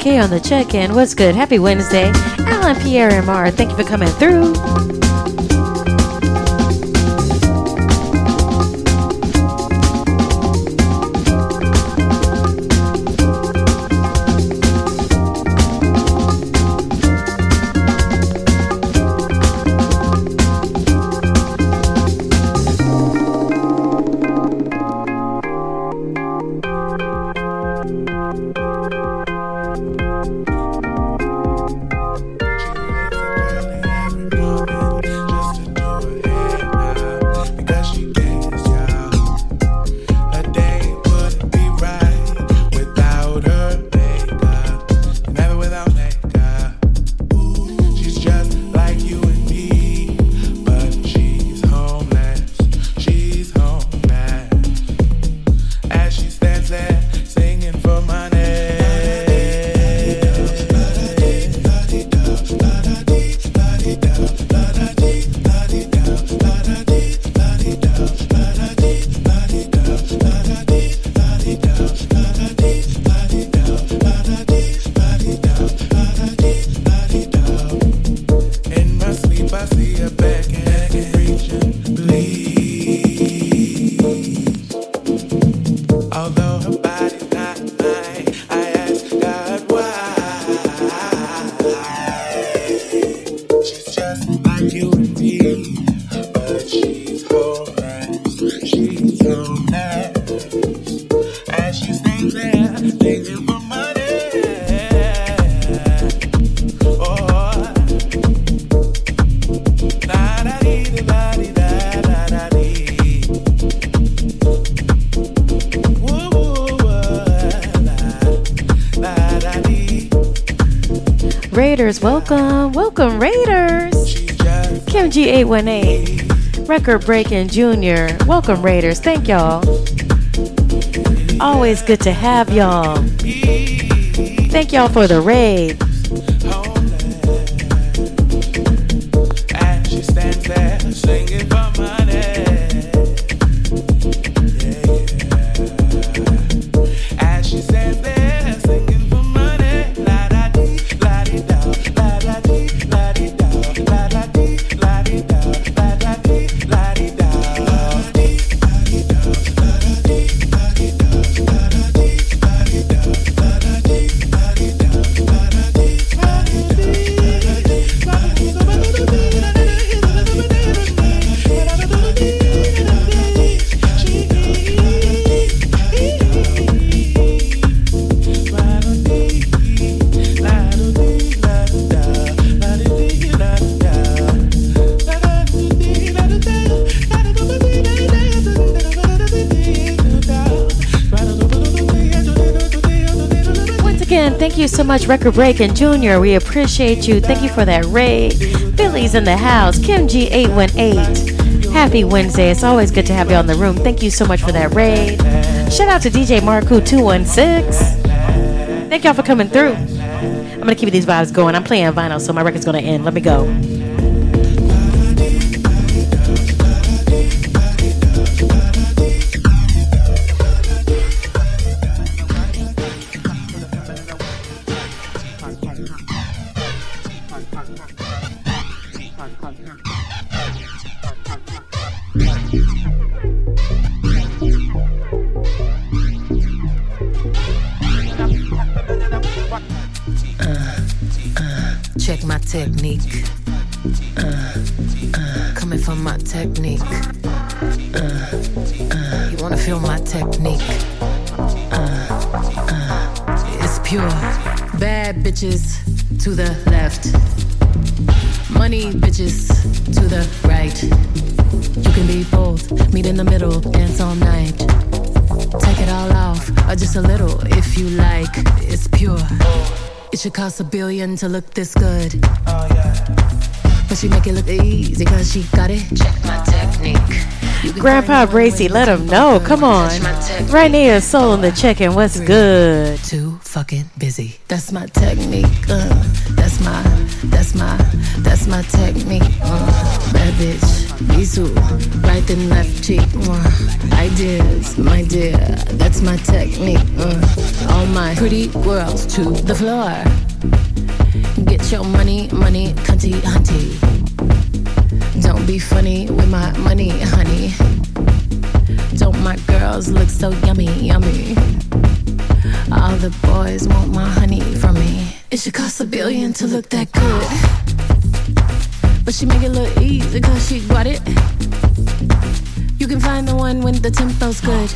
K on the check-in. What's good? Happy Wednesday. Alan, Pierre, and Mar, thank you for coming through. Raiders, welcome Raiders. Kim G818, record breaking junior. Welcome Raiders, thank y'all. Always good to have y'all. Thank y'all for the raid. Thank you so much, Record Break and Junior. We appreciate you. Thank you for that raid. Billy's in the house. Kim G818. Happy Wednesday. It's always good to have you on the room. Thank you so much for that raid. Shout out to DJ Marku216. Thank y'all for coming through. I'm going to keep these vibes going. I'm playing vinyl, so my record's going to end. Let me go. Bitches to the left, money bitches to the right. You can be both, meet in the middle, dance all night. Take it all off, or just a little if you like. It's pure. It should cost $1 billion to look this good, but she make it look easy cause she got it. Check my technique. Grandpa Bracy, let him know. Come on. Right now is soul in the check-in. What's good? Too fucking busy. That's my technique. That's my technique. Bad bitch, Bisou, right and left cheek. Ideas, my dear. That's my technique. All my pretty girls to the floor. Get your money, cunty, hunty. Don't be funny with my money, honey. Don't my girls look so yummy? All the boys want my honey from me. It should cost $1 billion to look that good, but she make it look easy cause she got it. You can find the one when the tempo's good.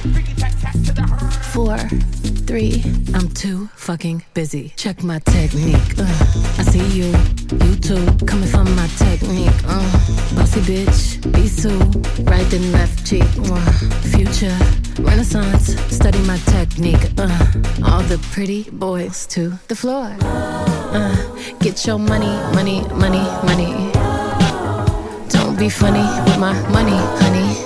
4, 3, I'm too fucking busy. Check my technique. I see you too, coming from my technique. Bossy bitch, Bisou, right and left cheek. Future, Renaissance, study my technique. All the pretty boys to the floor. Get your money. Don't be funny with my money, honey.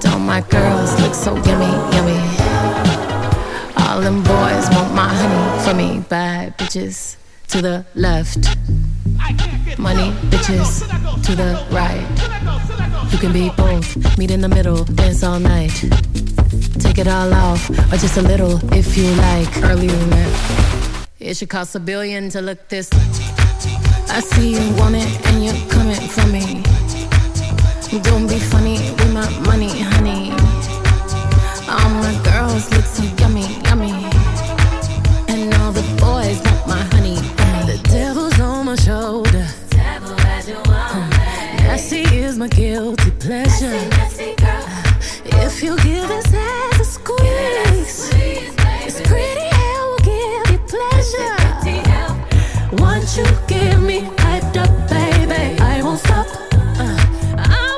Don't my girls look so yummy? All them boys want my honey for me. Bad bitches to the left, money bitches to the right. You can be both, meet in the middle, dance all night. Take it all off, or just a little if you like. Earlier met, it should cost $1 billion to look this. I see you want it and you're coming for me. Don't be funny with my money, honey. All my girls look so yummy. And all the boys want my honey. The devil's on my shoulder. Nasty is my guilty pleasure. If you give this ass a squeeze, it's pretty hell will give you pleasure. Once you give me hyped up, baby, I won't stop. I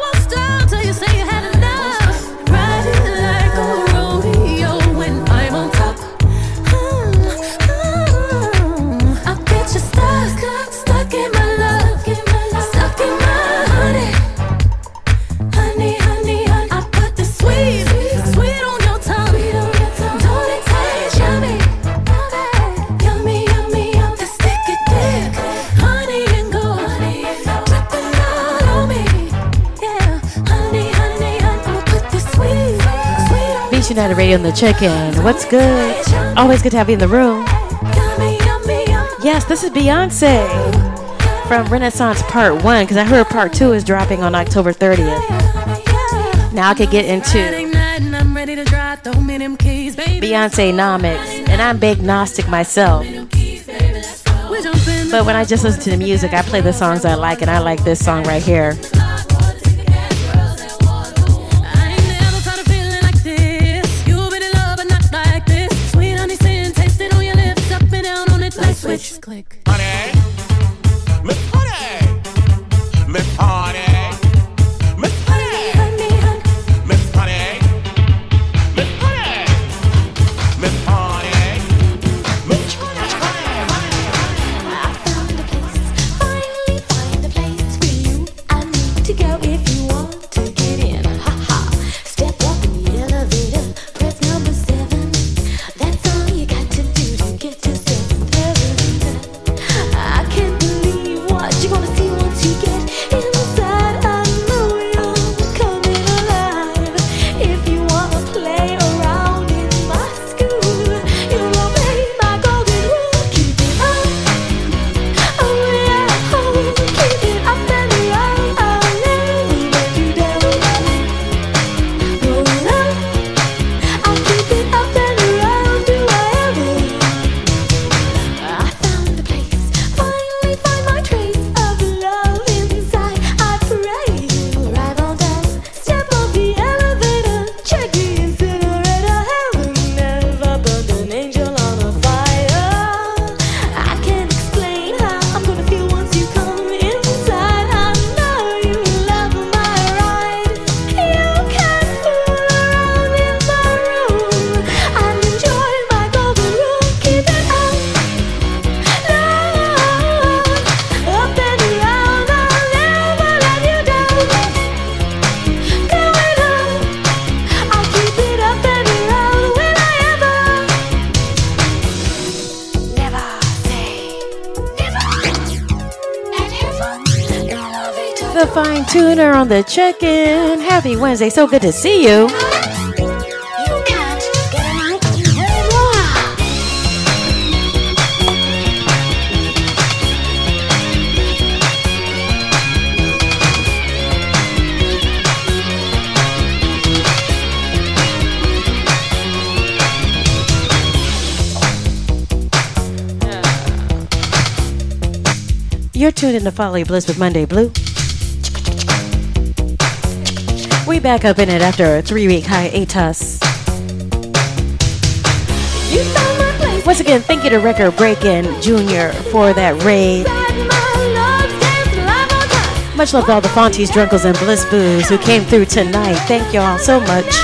won't stop till you say you had enough. Riding like a rodeo when I'm on top. Saturday Night Radio in the chicken. What's good? Always good to have you in the room. Yes, this is Beyoncé from Renaissance Part 1, because I heard Part 2 is dropping on October 30th. Now I could get into Beyoncé-nomics, and I'm big Gnostic myself. But when I just listen to the music, I play the songs I like, and I like this song right here. Click. Honey, Miss Honey, Miss Honey, Miss Honey, Miss Honey, Miss Honey, Miss Honey, Miss Honey. I found a place, finally find a place for you. I need to go if you want to get in. Ha ha. Step up in the elevator, press number 7. That's all you got to do to get to. Tuner on the check-in. Happy Wednesday. So good to see you. You're tuned in to Follow Your Bliss with Monday Blue. We back up in it after a 3-week hiatus. Once again, thank you to Record Breakin' Jr. for that raid. Much love to all the Fonties, Drunkles, and Bliss Boos who came through tonight. Thank y'all so much.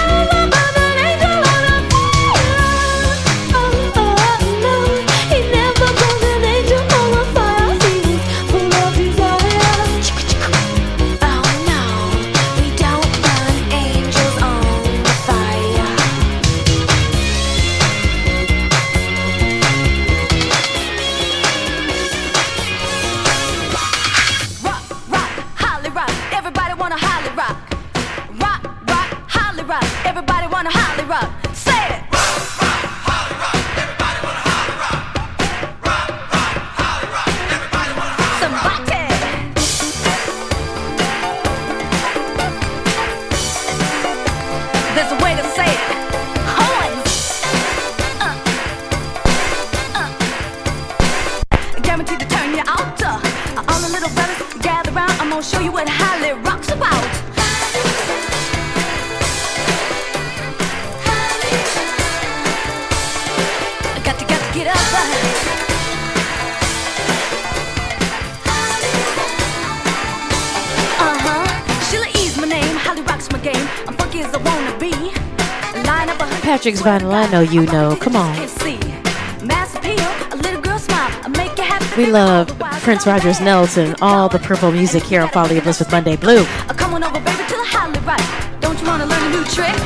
Patrick's vinyl, I know you know. Come on. We love Prince Rogers Nelson, all the purple music here on Follow Your Bliss with Monday Blue. Come on over, baby, to the Holly Rock. Don't you want to learn a new trick? Rock,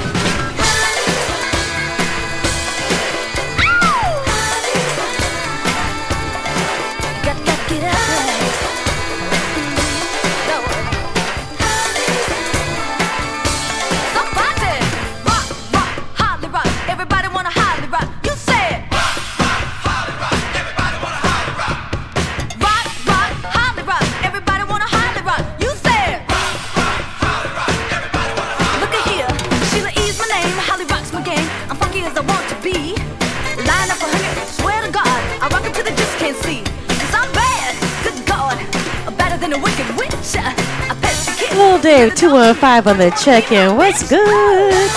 Little Dave 215 on the check-in. What's good?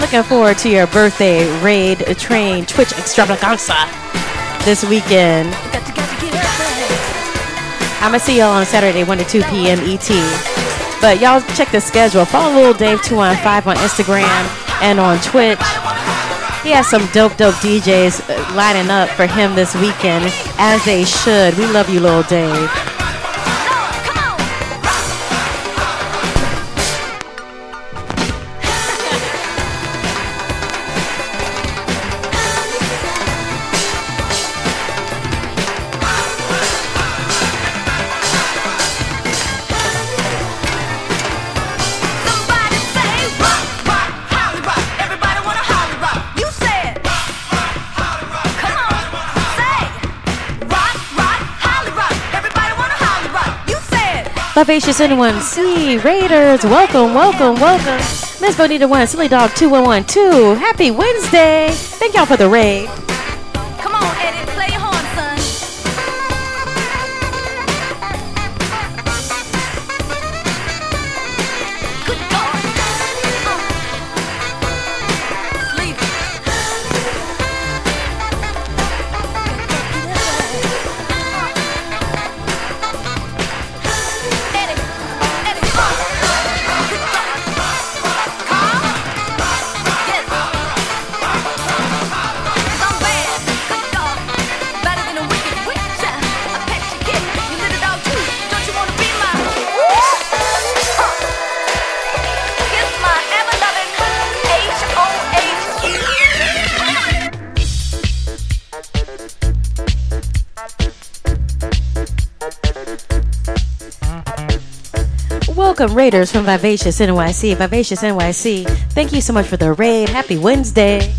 Looking forward to your birthday raid train Twitch extravaganza this weekend. I'm going to see y'all on Saturday, 1 to 2 p.m. ET. But y'all check the schedule. Follow Little Dave 215 on Instagram and on Twitch. He has some dope DJs lining up for him this weekend, as they should. We love you, Little Dave. Vivacious NYC, Raiders, welcome. Miss Bonita 1, Silly Dog 2112. Happy Wednesday. Thank y'all for the raid. Come on, Eddie, play your horn, son. Welcome, Raiders from Vivacious NYC. Vivacious NYC, thank you so much for the raid. Happy Wednesday.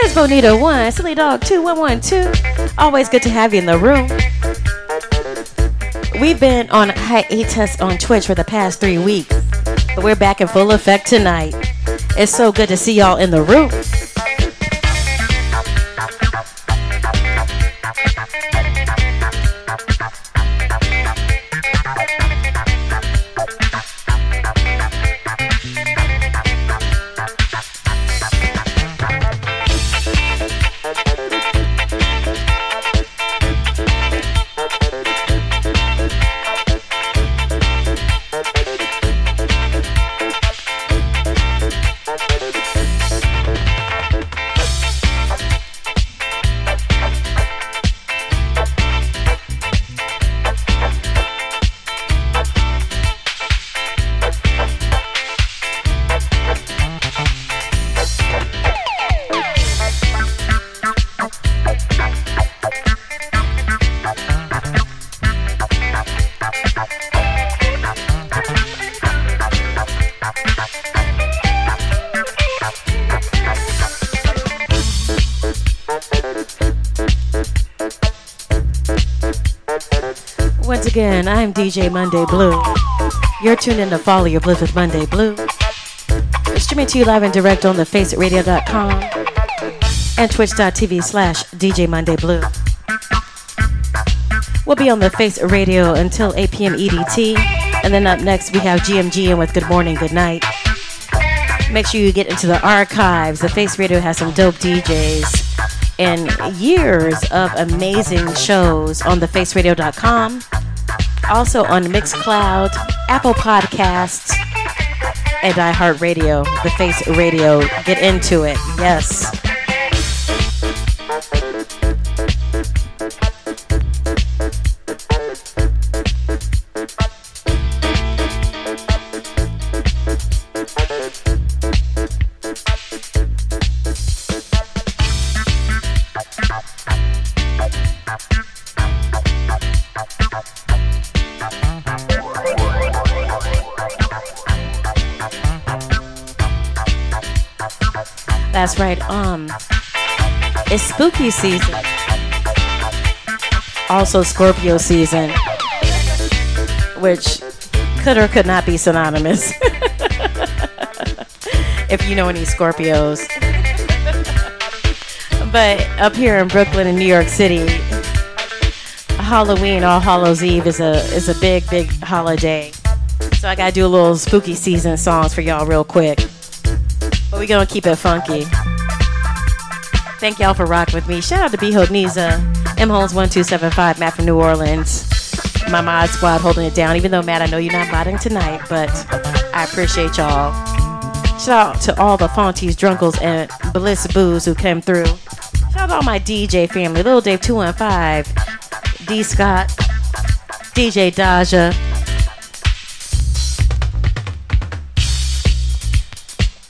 Miss Bonita 1, Silly Dog 2112. Always good to have you in the room. We've been on hiatus on Twitch for the past 3 weeks, but we're back in full effect tonight. It's so good to see y'all in the room. Again, I'm DJ Monday Blue. You're tuned in to Follow Your Bliss with Monday Blue. We're streaming to you live and direct on thefaceradio.com and twitch.tv/DJ Monday Blue. We'll be on The Face Radio until 8 p.m. EDT, and then up next we have GMGM with Good Morning, Good Night. Make sure you get into the archives. The Face Radio has some dope DJs and years of amazing shows on thefaceradio.com. Also on Mixcloud, Apple Podcasts, and iHeartRadio, The Face Radio. Get into it, yes. That's right. It's spooky season. Also Scorpio season, which could or could not be synonymous. If you know any Scorpios. But up here in Brooklyn and New York City, Halloween, All Hallows Eve, is a big, big holiday. So I gotta do a little spooky season songs for y'all real quick. But we gonna keep it funky. Thank y'all for rocking with me. Shout out to B Hodniza, M Holmes 1275, Matt from New Orleans, my mod squad holding it down. Even though Matt, I know you're not modding tonight, but I appreciate y'all. Shout out to all the Fonties, Drunkles, and Bliss Boos who came through. Shout out to all my DJ family, Little Dave215, D Scott, DJ Daja,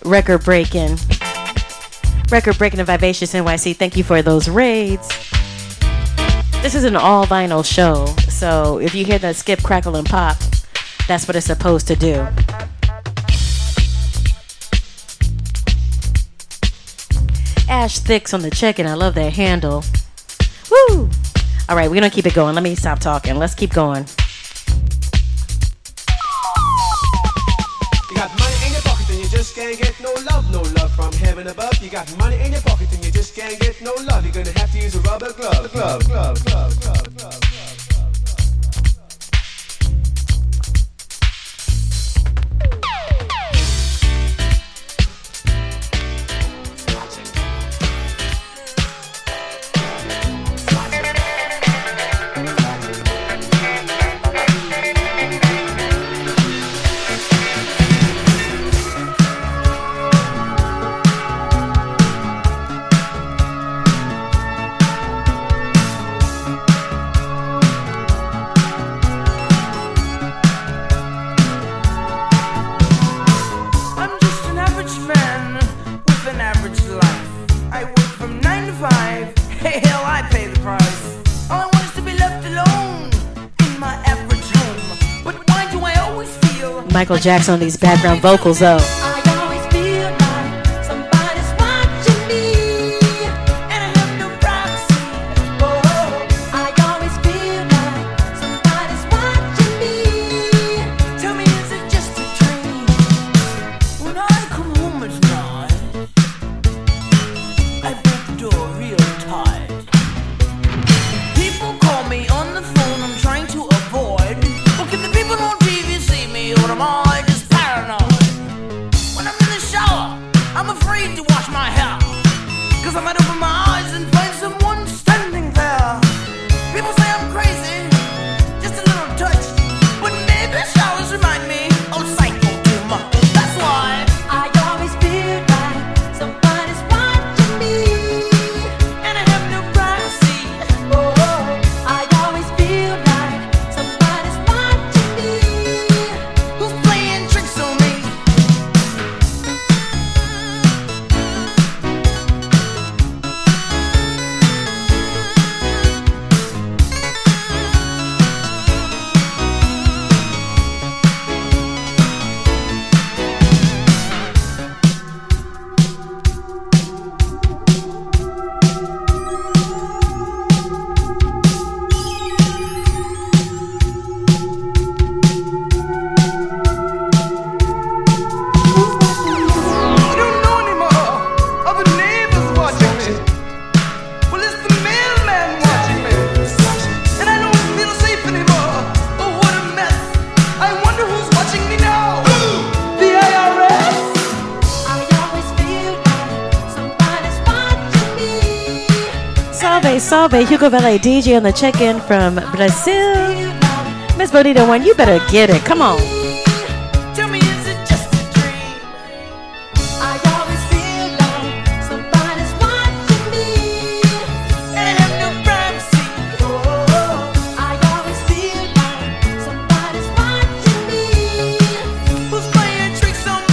Record Breaking and Vivacious NYC. Thank you for those raids. This is an all vinyl show, so if you hear that skip, crackle, and pop, that's what it's supposed to do. Ash Thicks on the check-in. I love that handle. Woo! All right, we're going to keep it going. Let me stop talking. Let's keep going. You got money in your pocket and you just can't get no love from heaven above. You got money in your pocket and you just can't get no love. You're going to have to use a rubber glove, glove, glove, glove, glove, glove. Michael Jackson on these background vocals, though. Hugo Valle DJ on the check-in from Brazil. Miss Bonita one, you better get it. Come on. Tell me, is it just a dream? I always feel like somebody's watching me, and I have no privacy. Oh, I always feel like somebody's watching me, who's playing tricks on me.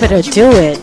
Better do it.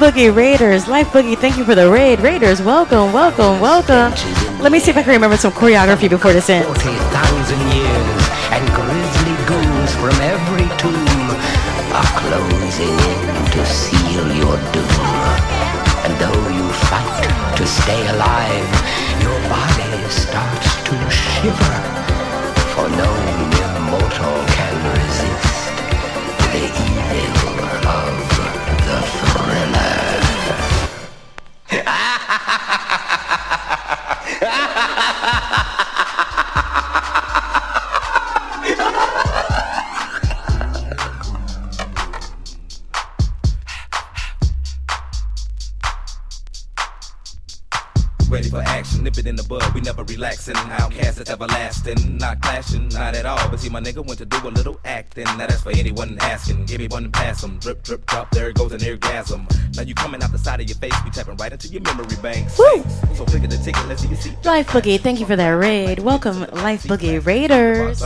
Boogie Raiders, Life Boogie, thank you for the raid. Raiders, welcome, welcome, welcome. Let me see if I can remember some choreography before this ends. 40,000 years and grisly goons from every tomb are closing in to seal your doom. And though you fight to stay alive, your body starts to shiver. For no mere mortal can resist the evil of the thriller. ready for action. Nip it in the bud, we never relaxing. Outcast is everlasting, not clashing, not at all. But see, my nigga went to do a little acting. Now that's for anyone asking. Give me one and pass him. Drip, drip, drop, there it goes an orgasm. Now you coming out the side of your face, we tapping right into your memory banks. Woo! So click the ticket, let's see you see. Life Boogie, thank you for that raid. Welcome, Life Boogie Raiders.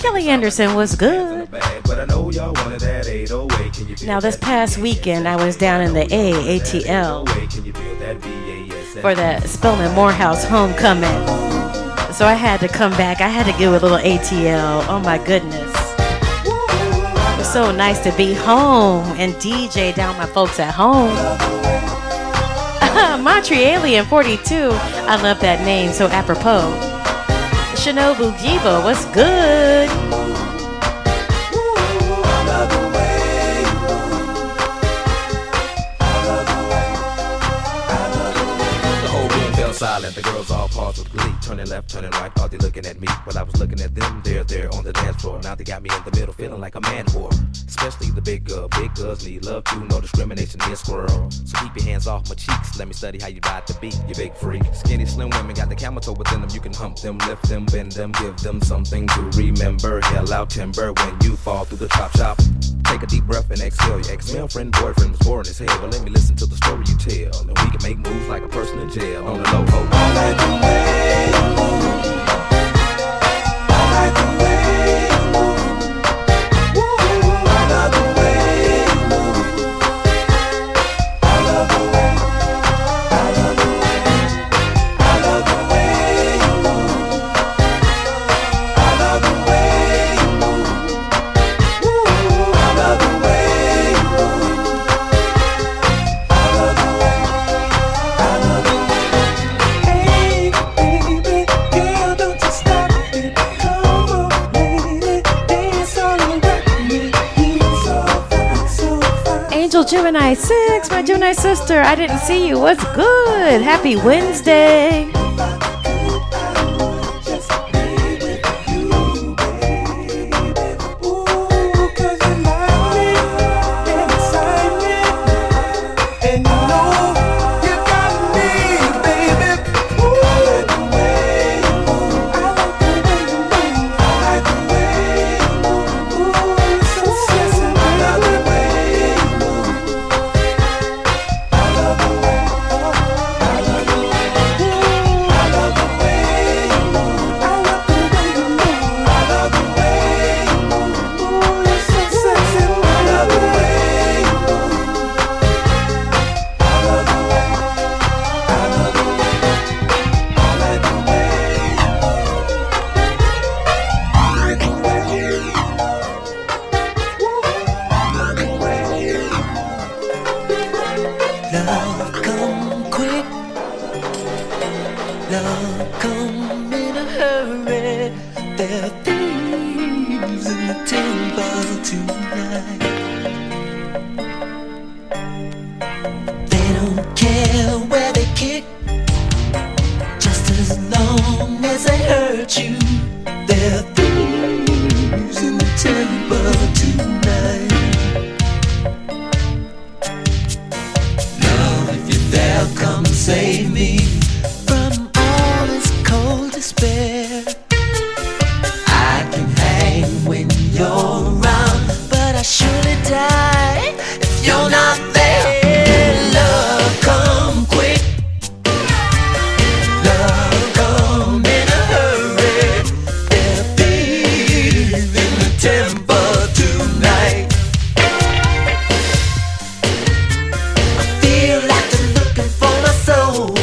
Kelly Anderson, what's good? Now this past weekend, I was down in the ATL for the Spelman Morehouse homecoming. So I had to come back. I had to give a little ATL. Oh my goodness. It was so nice to be home and DJ down my folks at home. Montrealien 42. I love that name. So apropos. Shinobu Giba, what's good? Silent, the girls all paused with glee. Turning left, turning right, thought they looking at me. Well, I was looking at them, they're there on the dance floor. Now they got me in the middle, feeling like a man whore. Especially the big girl, big girls need love too. No discrimination here, squirrel. So keep your hands off my cheeks, let me study how you ride the beat, you big freak. Skinny, slim women got the camel toe within them. You can hump them, lift them, bend them, give them something to remember. Hell out timber when you fall through the chop shop. Take a deep breath and exhale. Your ex-male friend, boyfriend was boring as hell. But let me listen to the story you tell, and we can make moves like a person in jail. On the low. Oh, I like the way, I like the way, I love the way, I love the way, I love the way, I love the way, I love the way, I love the way, I love the way, I love the way. Gemini 6, my Gemini sister, I didn't see you. What's good? Happy Wednesday. Feel like I'm looking for my soul.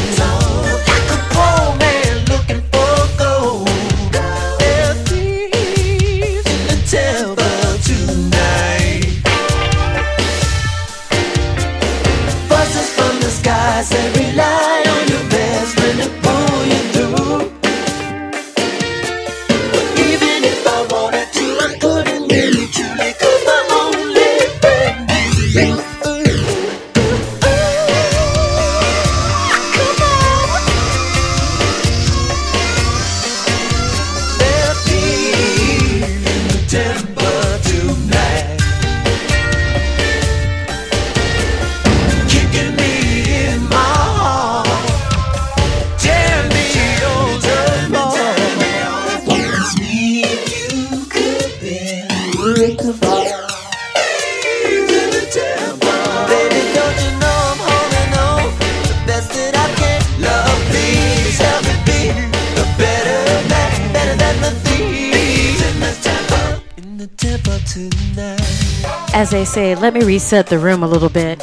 As they say, let me reset the room a little bit.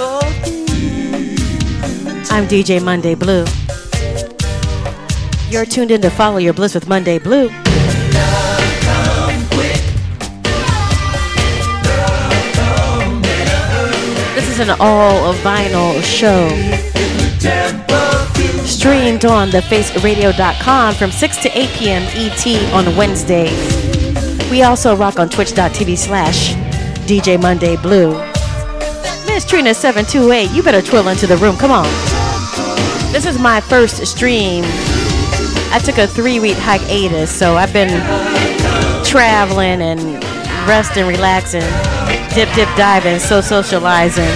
I'm DJ Monday Blue. You're tuned in to Follow Your Bliss with Monday Blue. This is an all vinyl show streamed on thefaceradio.com from 6 to 8 p.m. ET on Wednesdays. We also rock on twitch.tv/DJ Monday Blue. Miss Trina 728, you better twill into the room. Come on. This is my first stream. I took a 3-week hiatus, so I've been traveling and resting, relaxing, dip, diving, so socializing.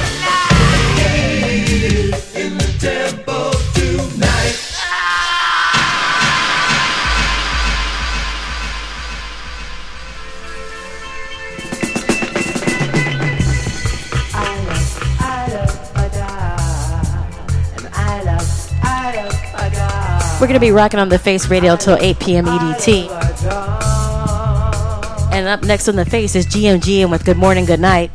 We're going to be rocking on The Face Radio till 8 p.m. EDT. And up next on The Face is GMGM with Good Morning, Good Night.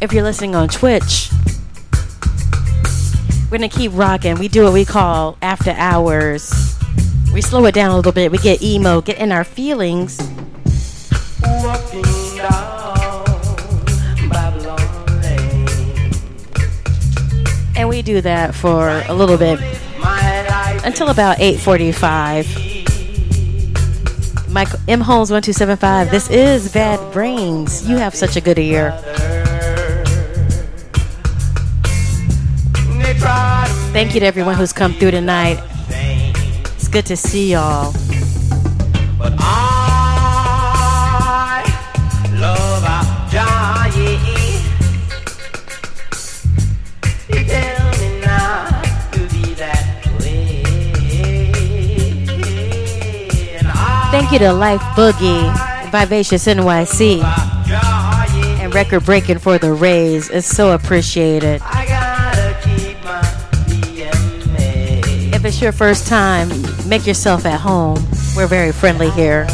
If you're listening on Twitch, we're going to keep rocking. We do what we call after hours. We slow it down a little bit. We get emo, get in our feelings. And we do that for a little bit until about 8:45. Mike M. Holmes 1275. This is Bad Brains. You have such a good ear. Thank you to everyone who's come through tonight. It's good to see y'all. Thank you to Life Boogie, Vivacious NYC, and Record Breaking for the Raise. It's so appreciated. If it's your first time, make yourself at home. We're very friendly here.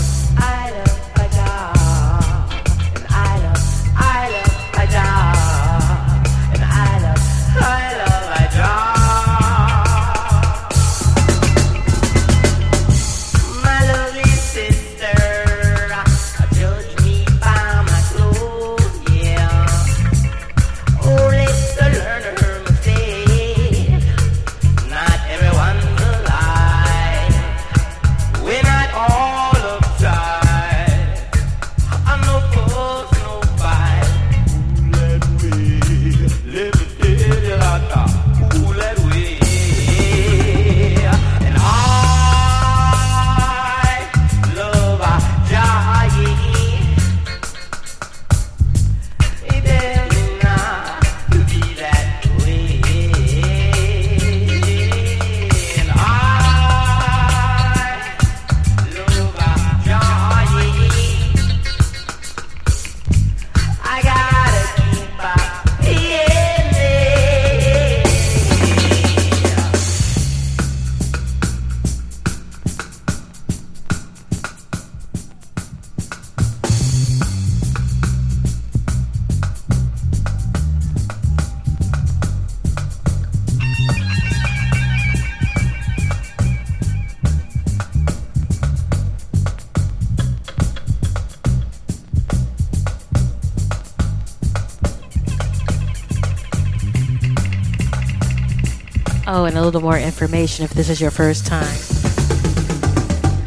And a little more information if this is your first time.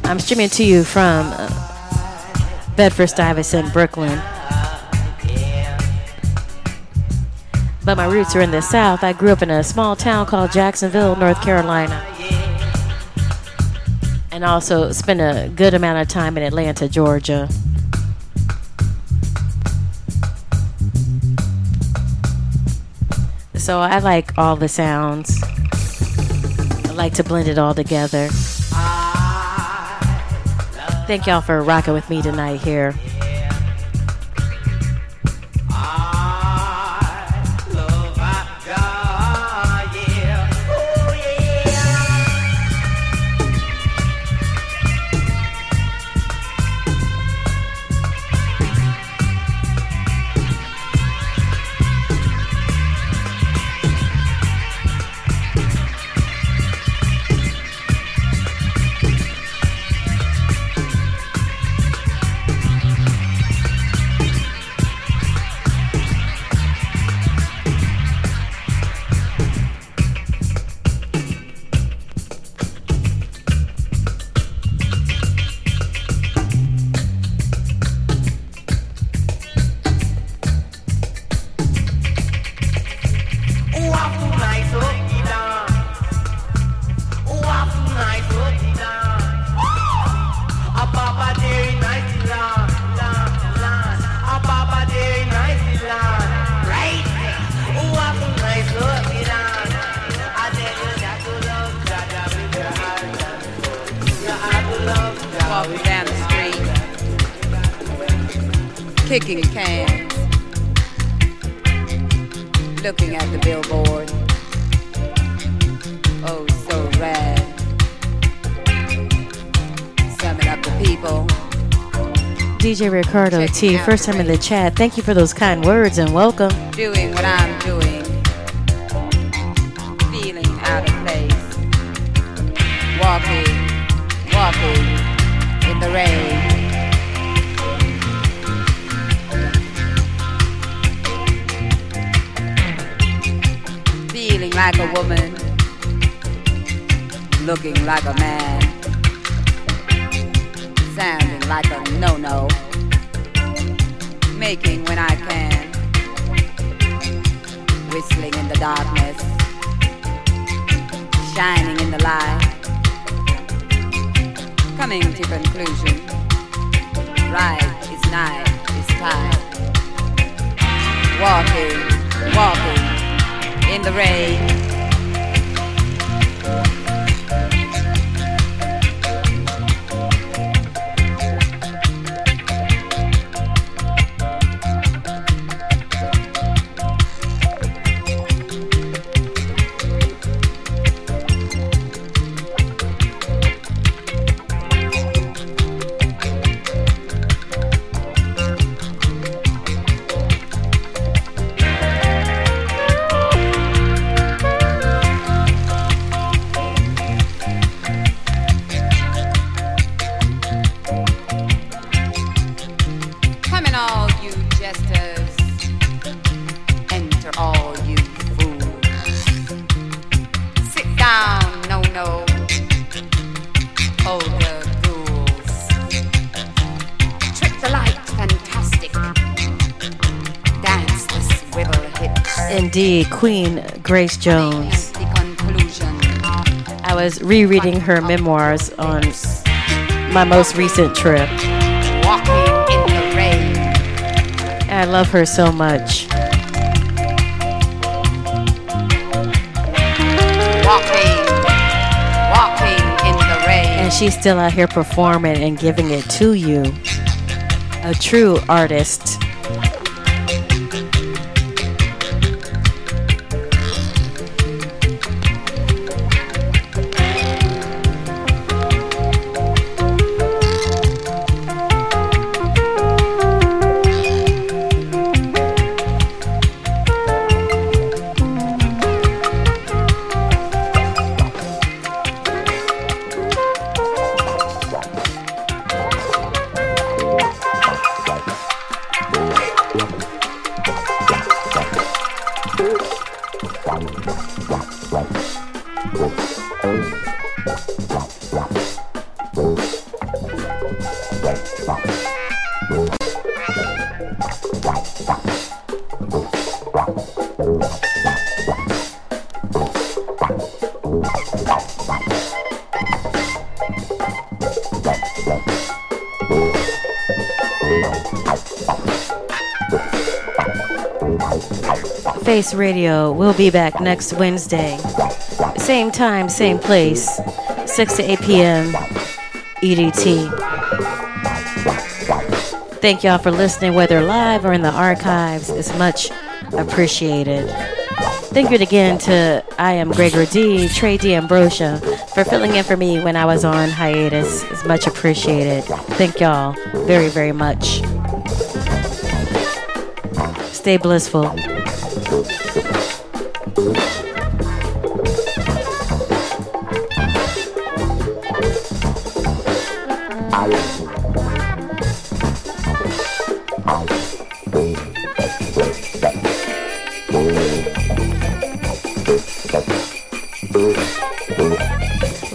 I'm streaming to you from Bedford-Stuyvesant, Brooklyn. But my roots are in the South. I grew up in a small town called Jacksonville, North Carolina. And also spent a good amount of time in Atlanta, Georgia. So I like all the sounds. Like to blend it all together. Thank y'all for rocking with me tonight here. kicking cans, looking at the billboard, oh so rad, summing up the people. DJ Ricardo T, first time in the chat, thank you for those kind words and welcome. Doing what I'm doing, feeling out of place, walking in the rain. Feeling like a woman, looking like a man, sounding like a no-no, making when I can, whistling in the darkness, shining in the light, coming to conclusion, right is night, is time, walking. In the rain, Queen Grace Jones. I was rereading her memoirs on my most recent trip. I love her so much. Walking in the rain. And she's still out here performing and giving it to you. A true artist. Face Radio will be back next Wednesday. Same time, same place. 6 to 8 p.m. EDT. Thank y'all for listening, whether live or in the archives. It's much appreciated. Thank you again to I am Gregor D, Trey D'Ambrosia, for filling in for me when I was on hiatus. It's much appreciated. Thank y'all very, very much. Stay blissful.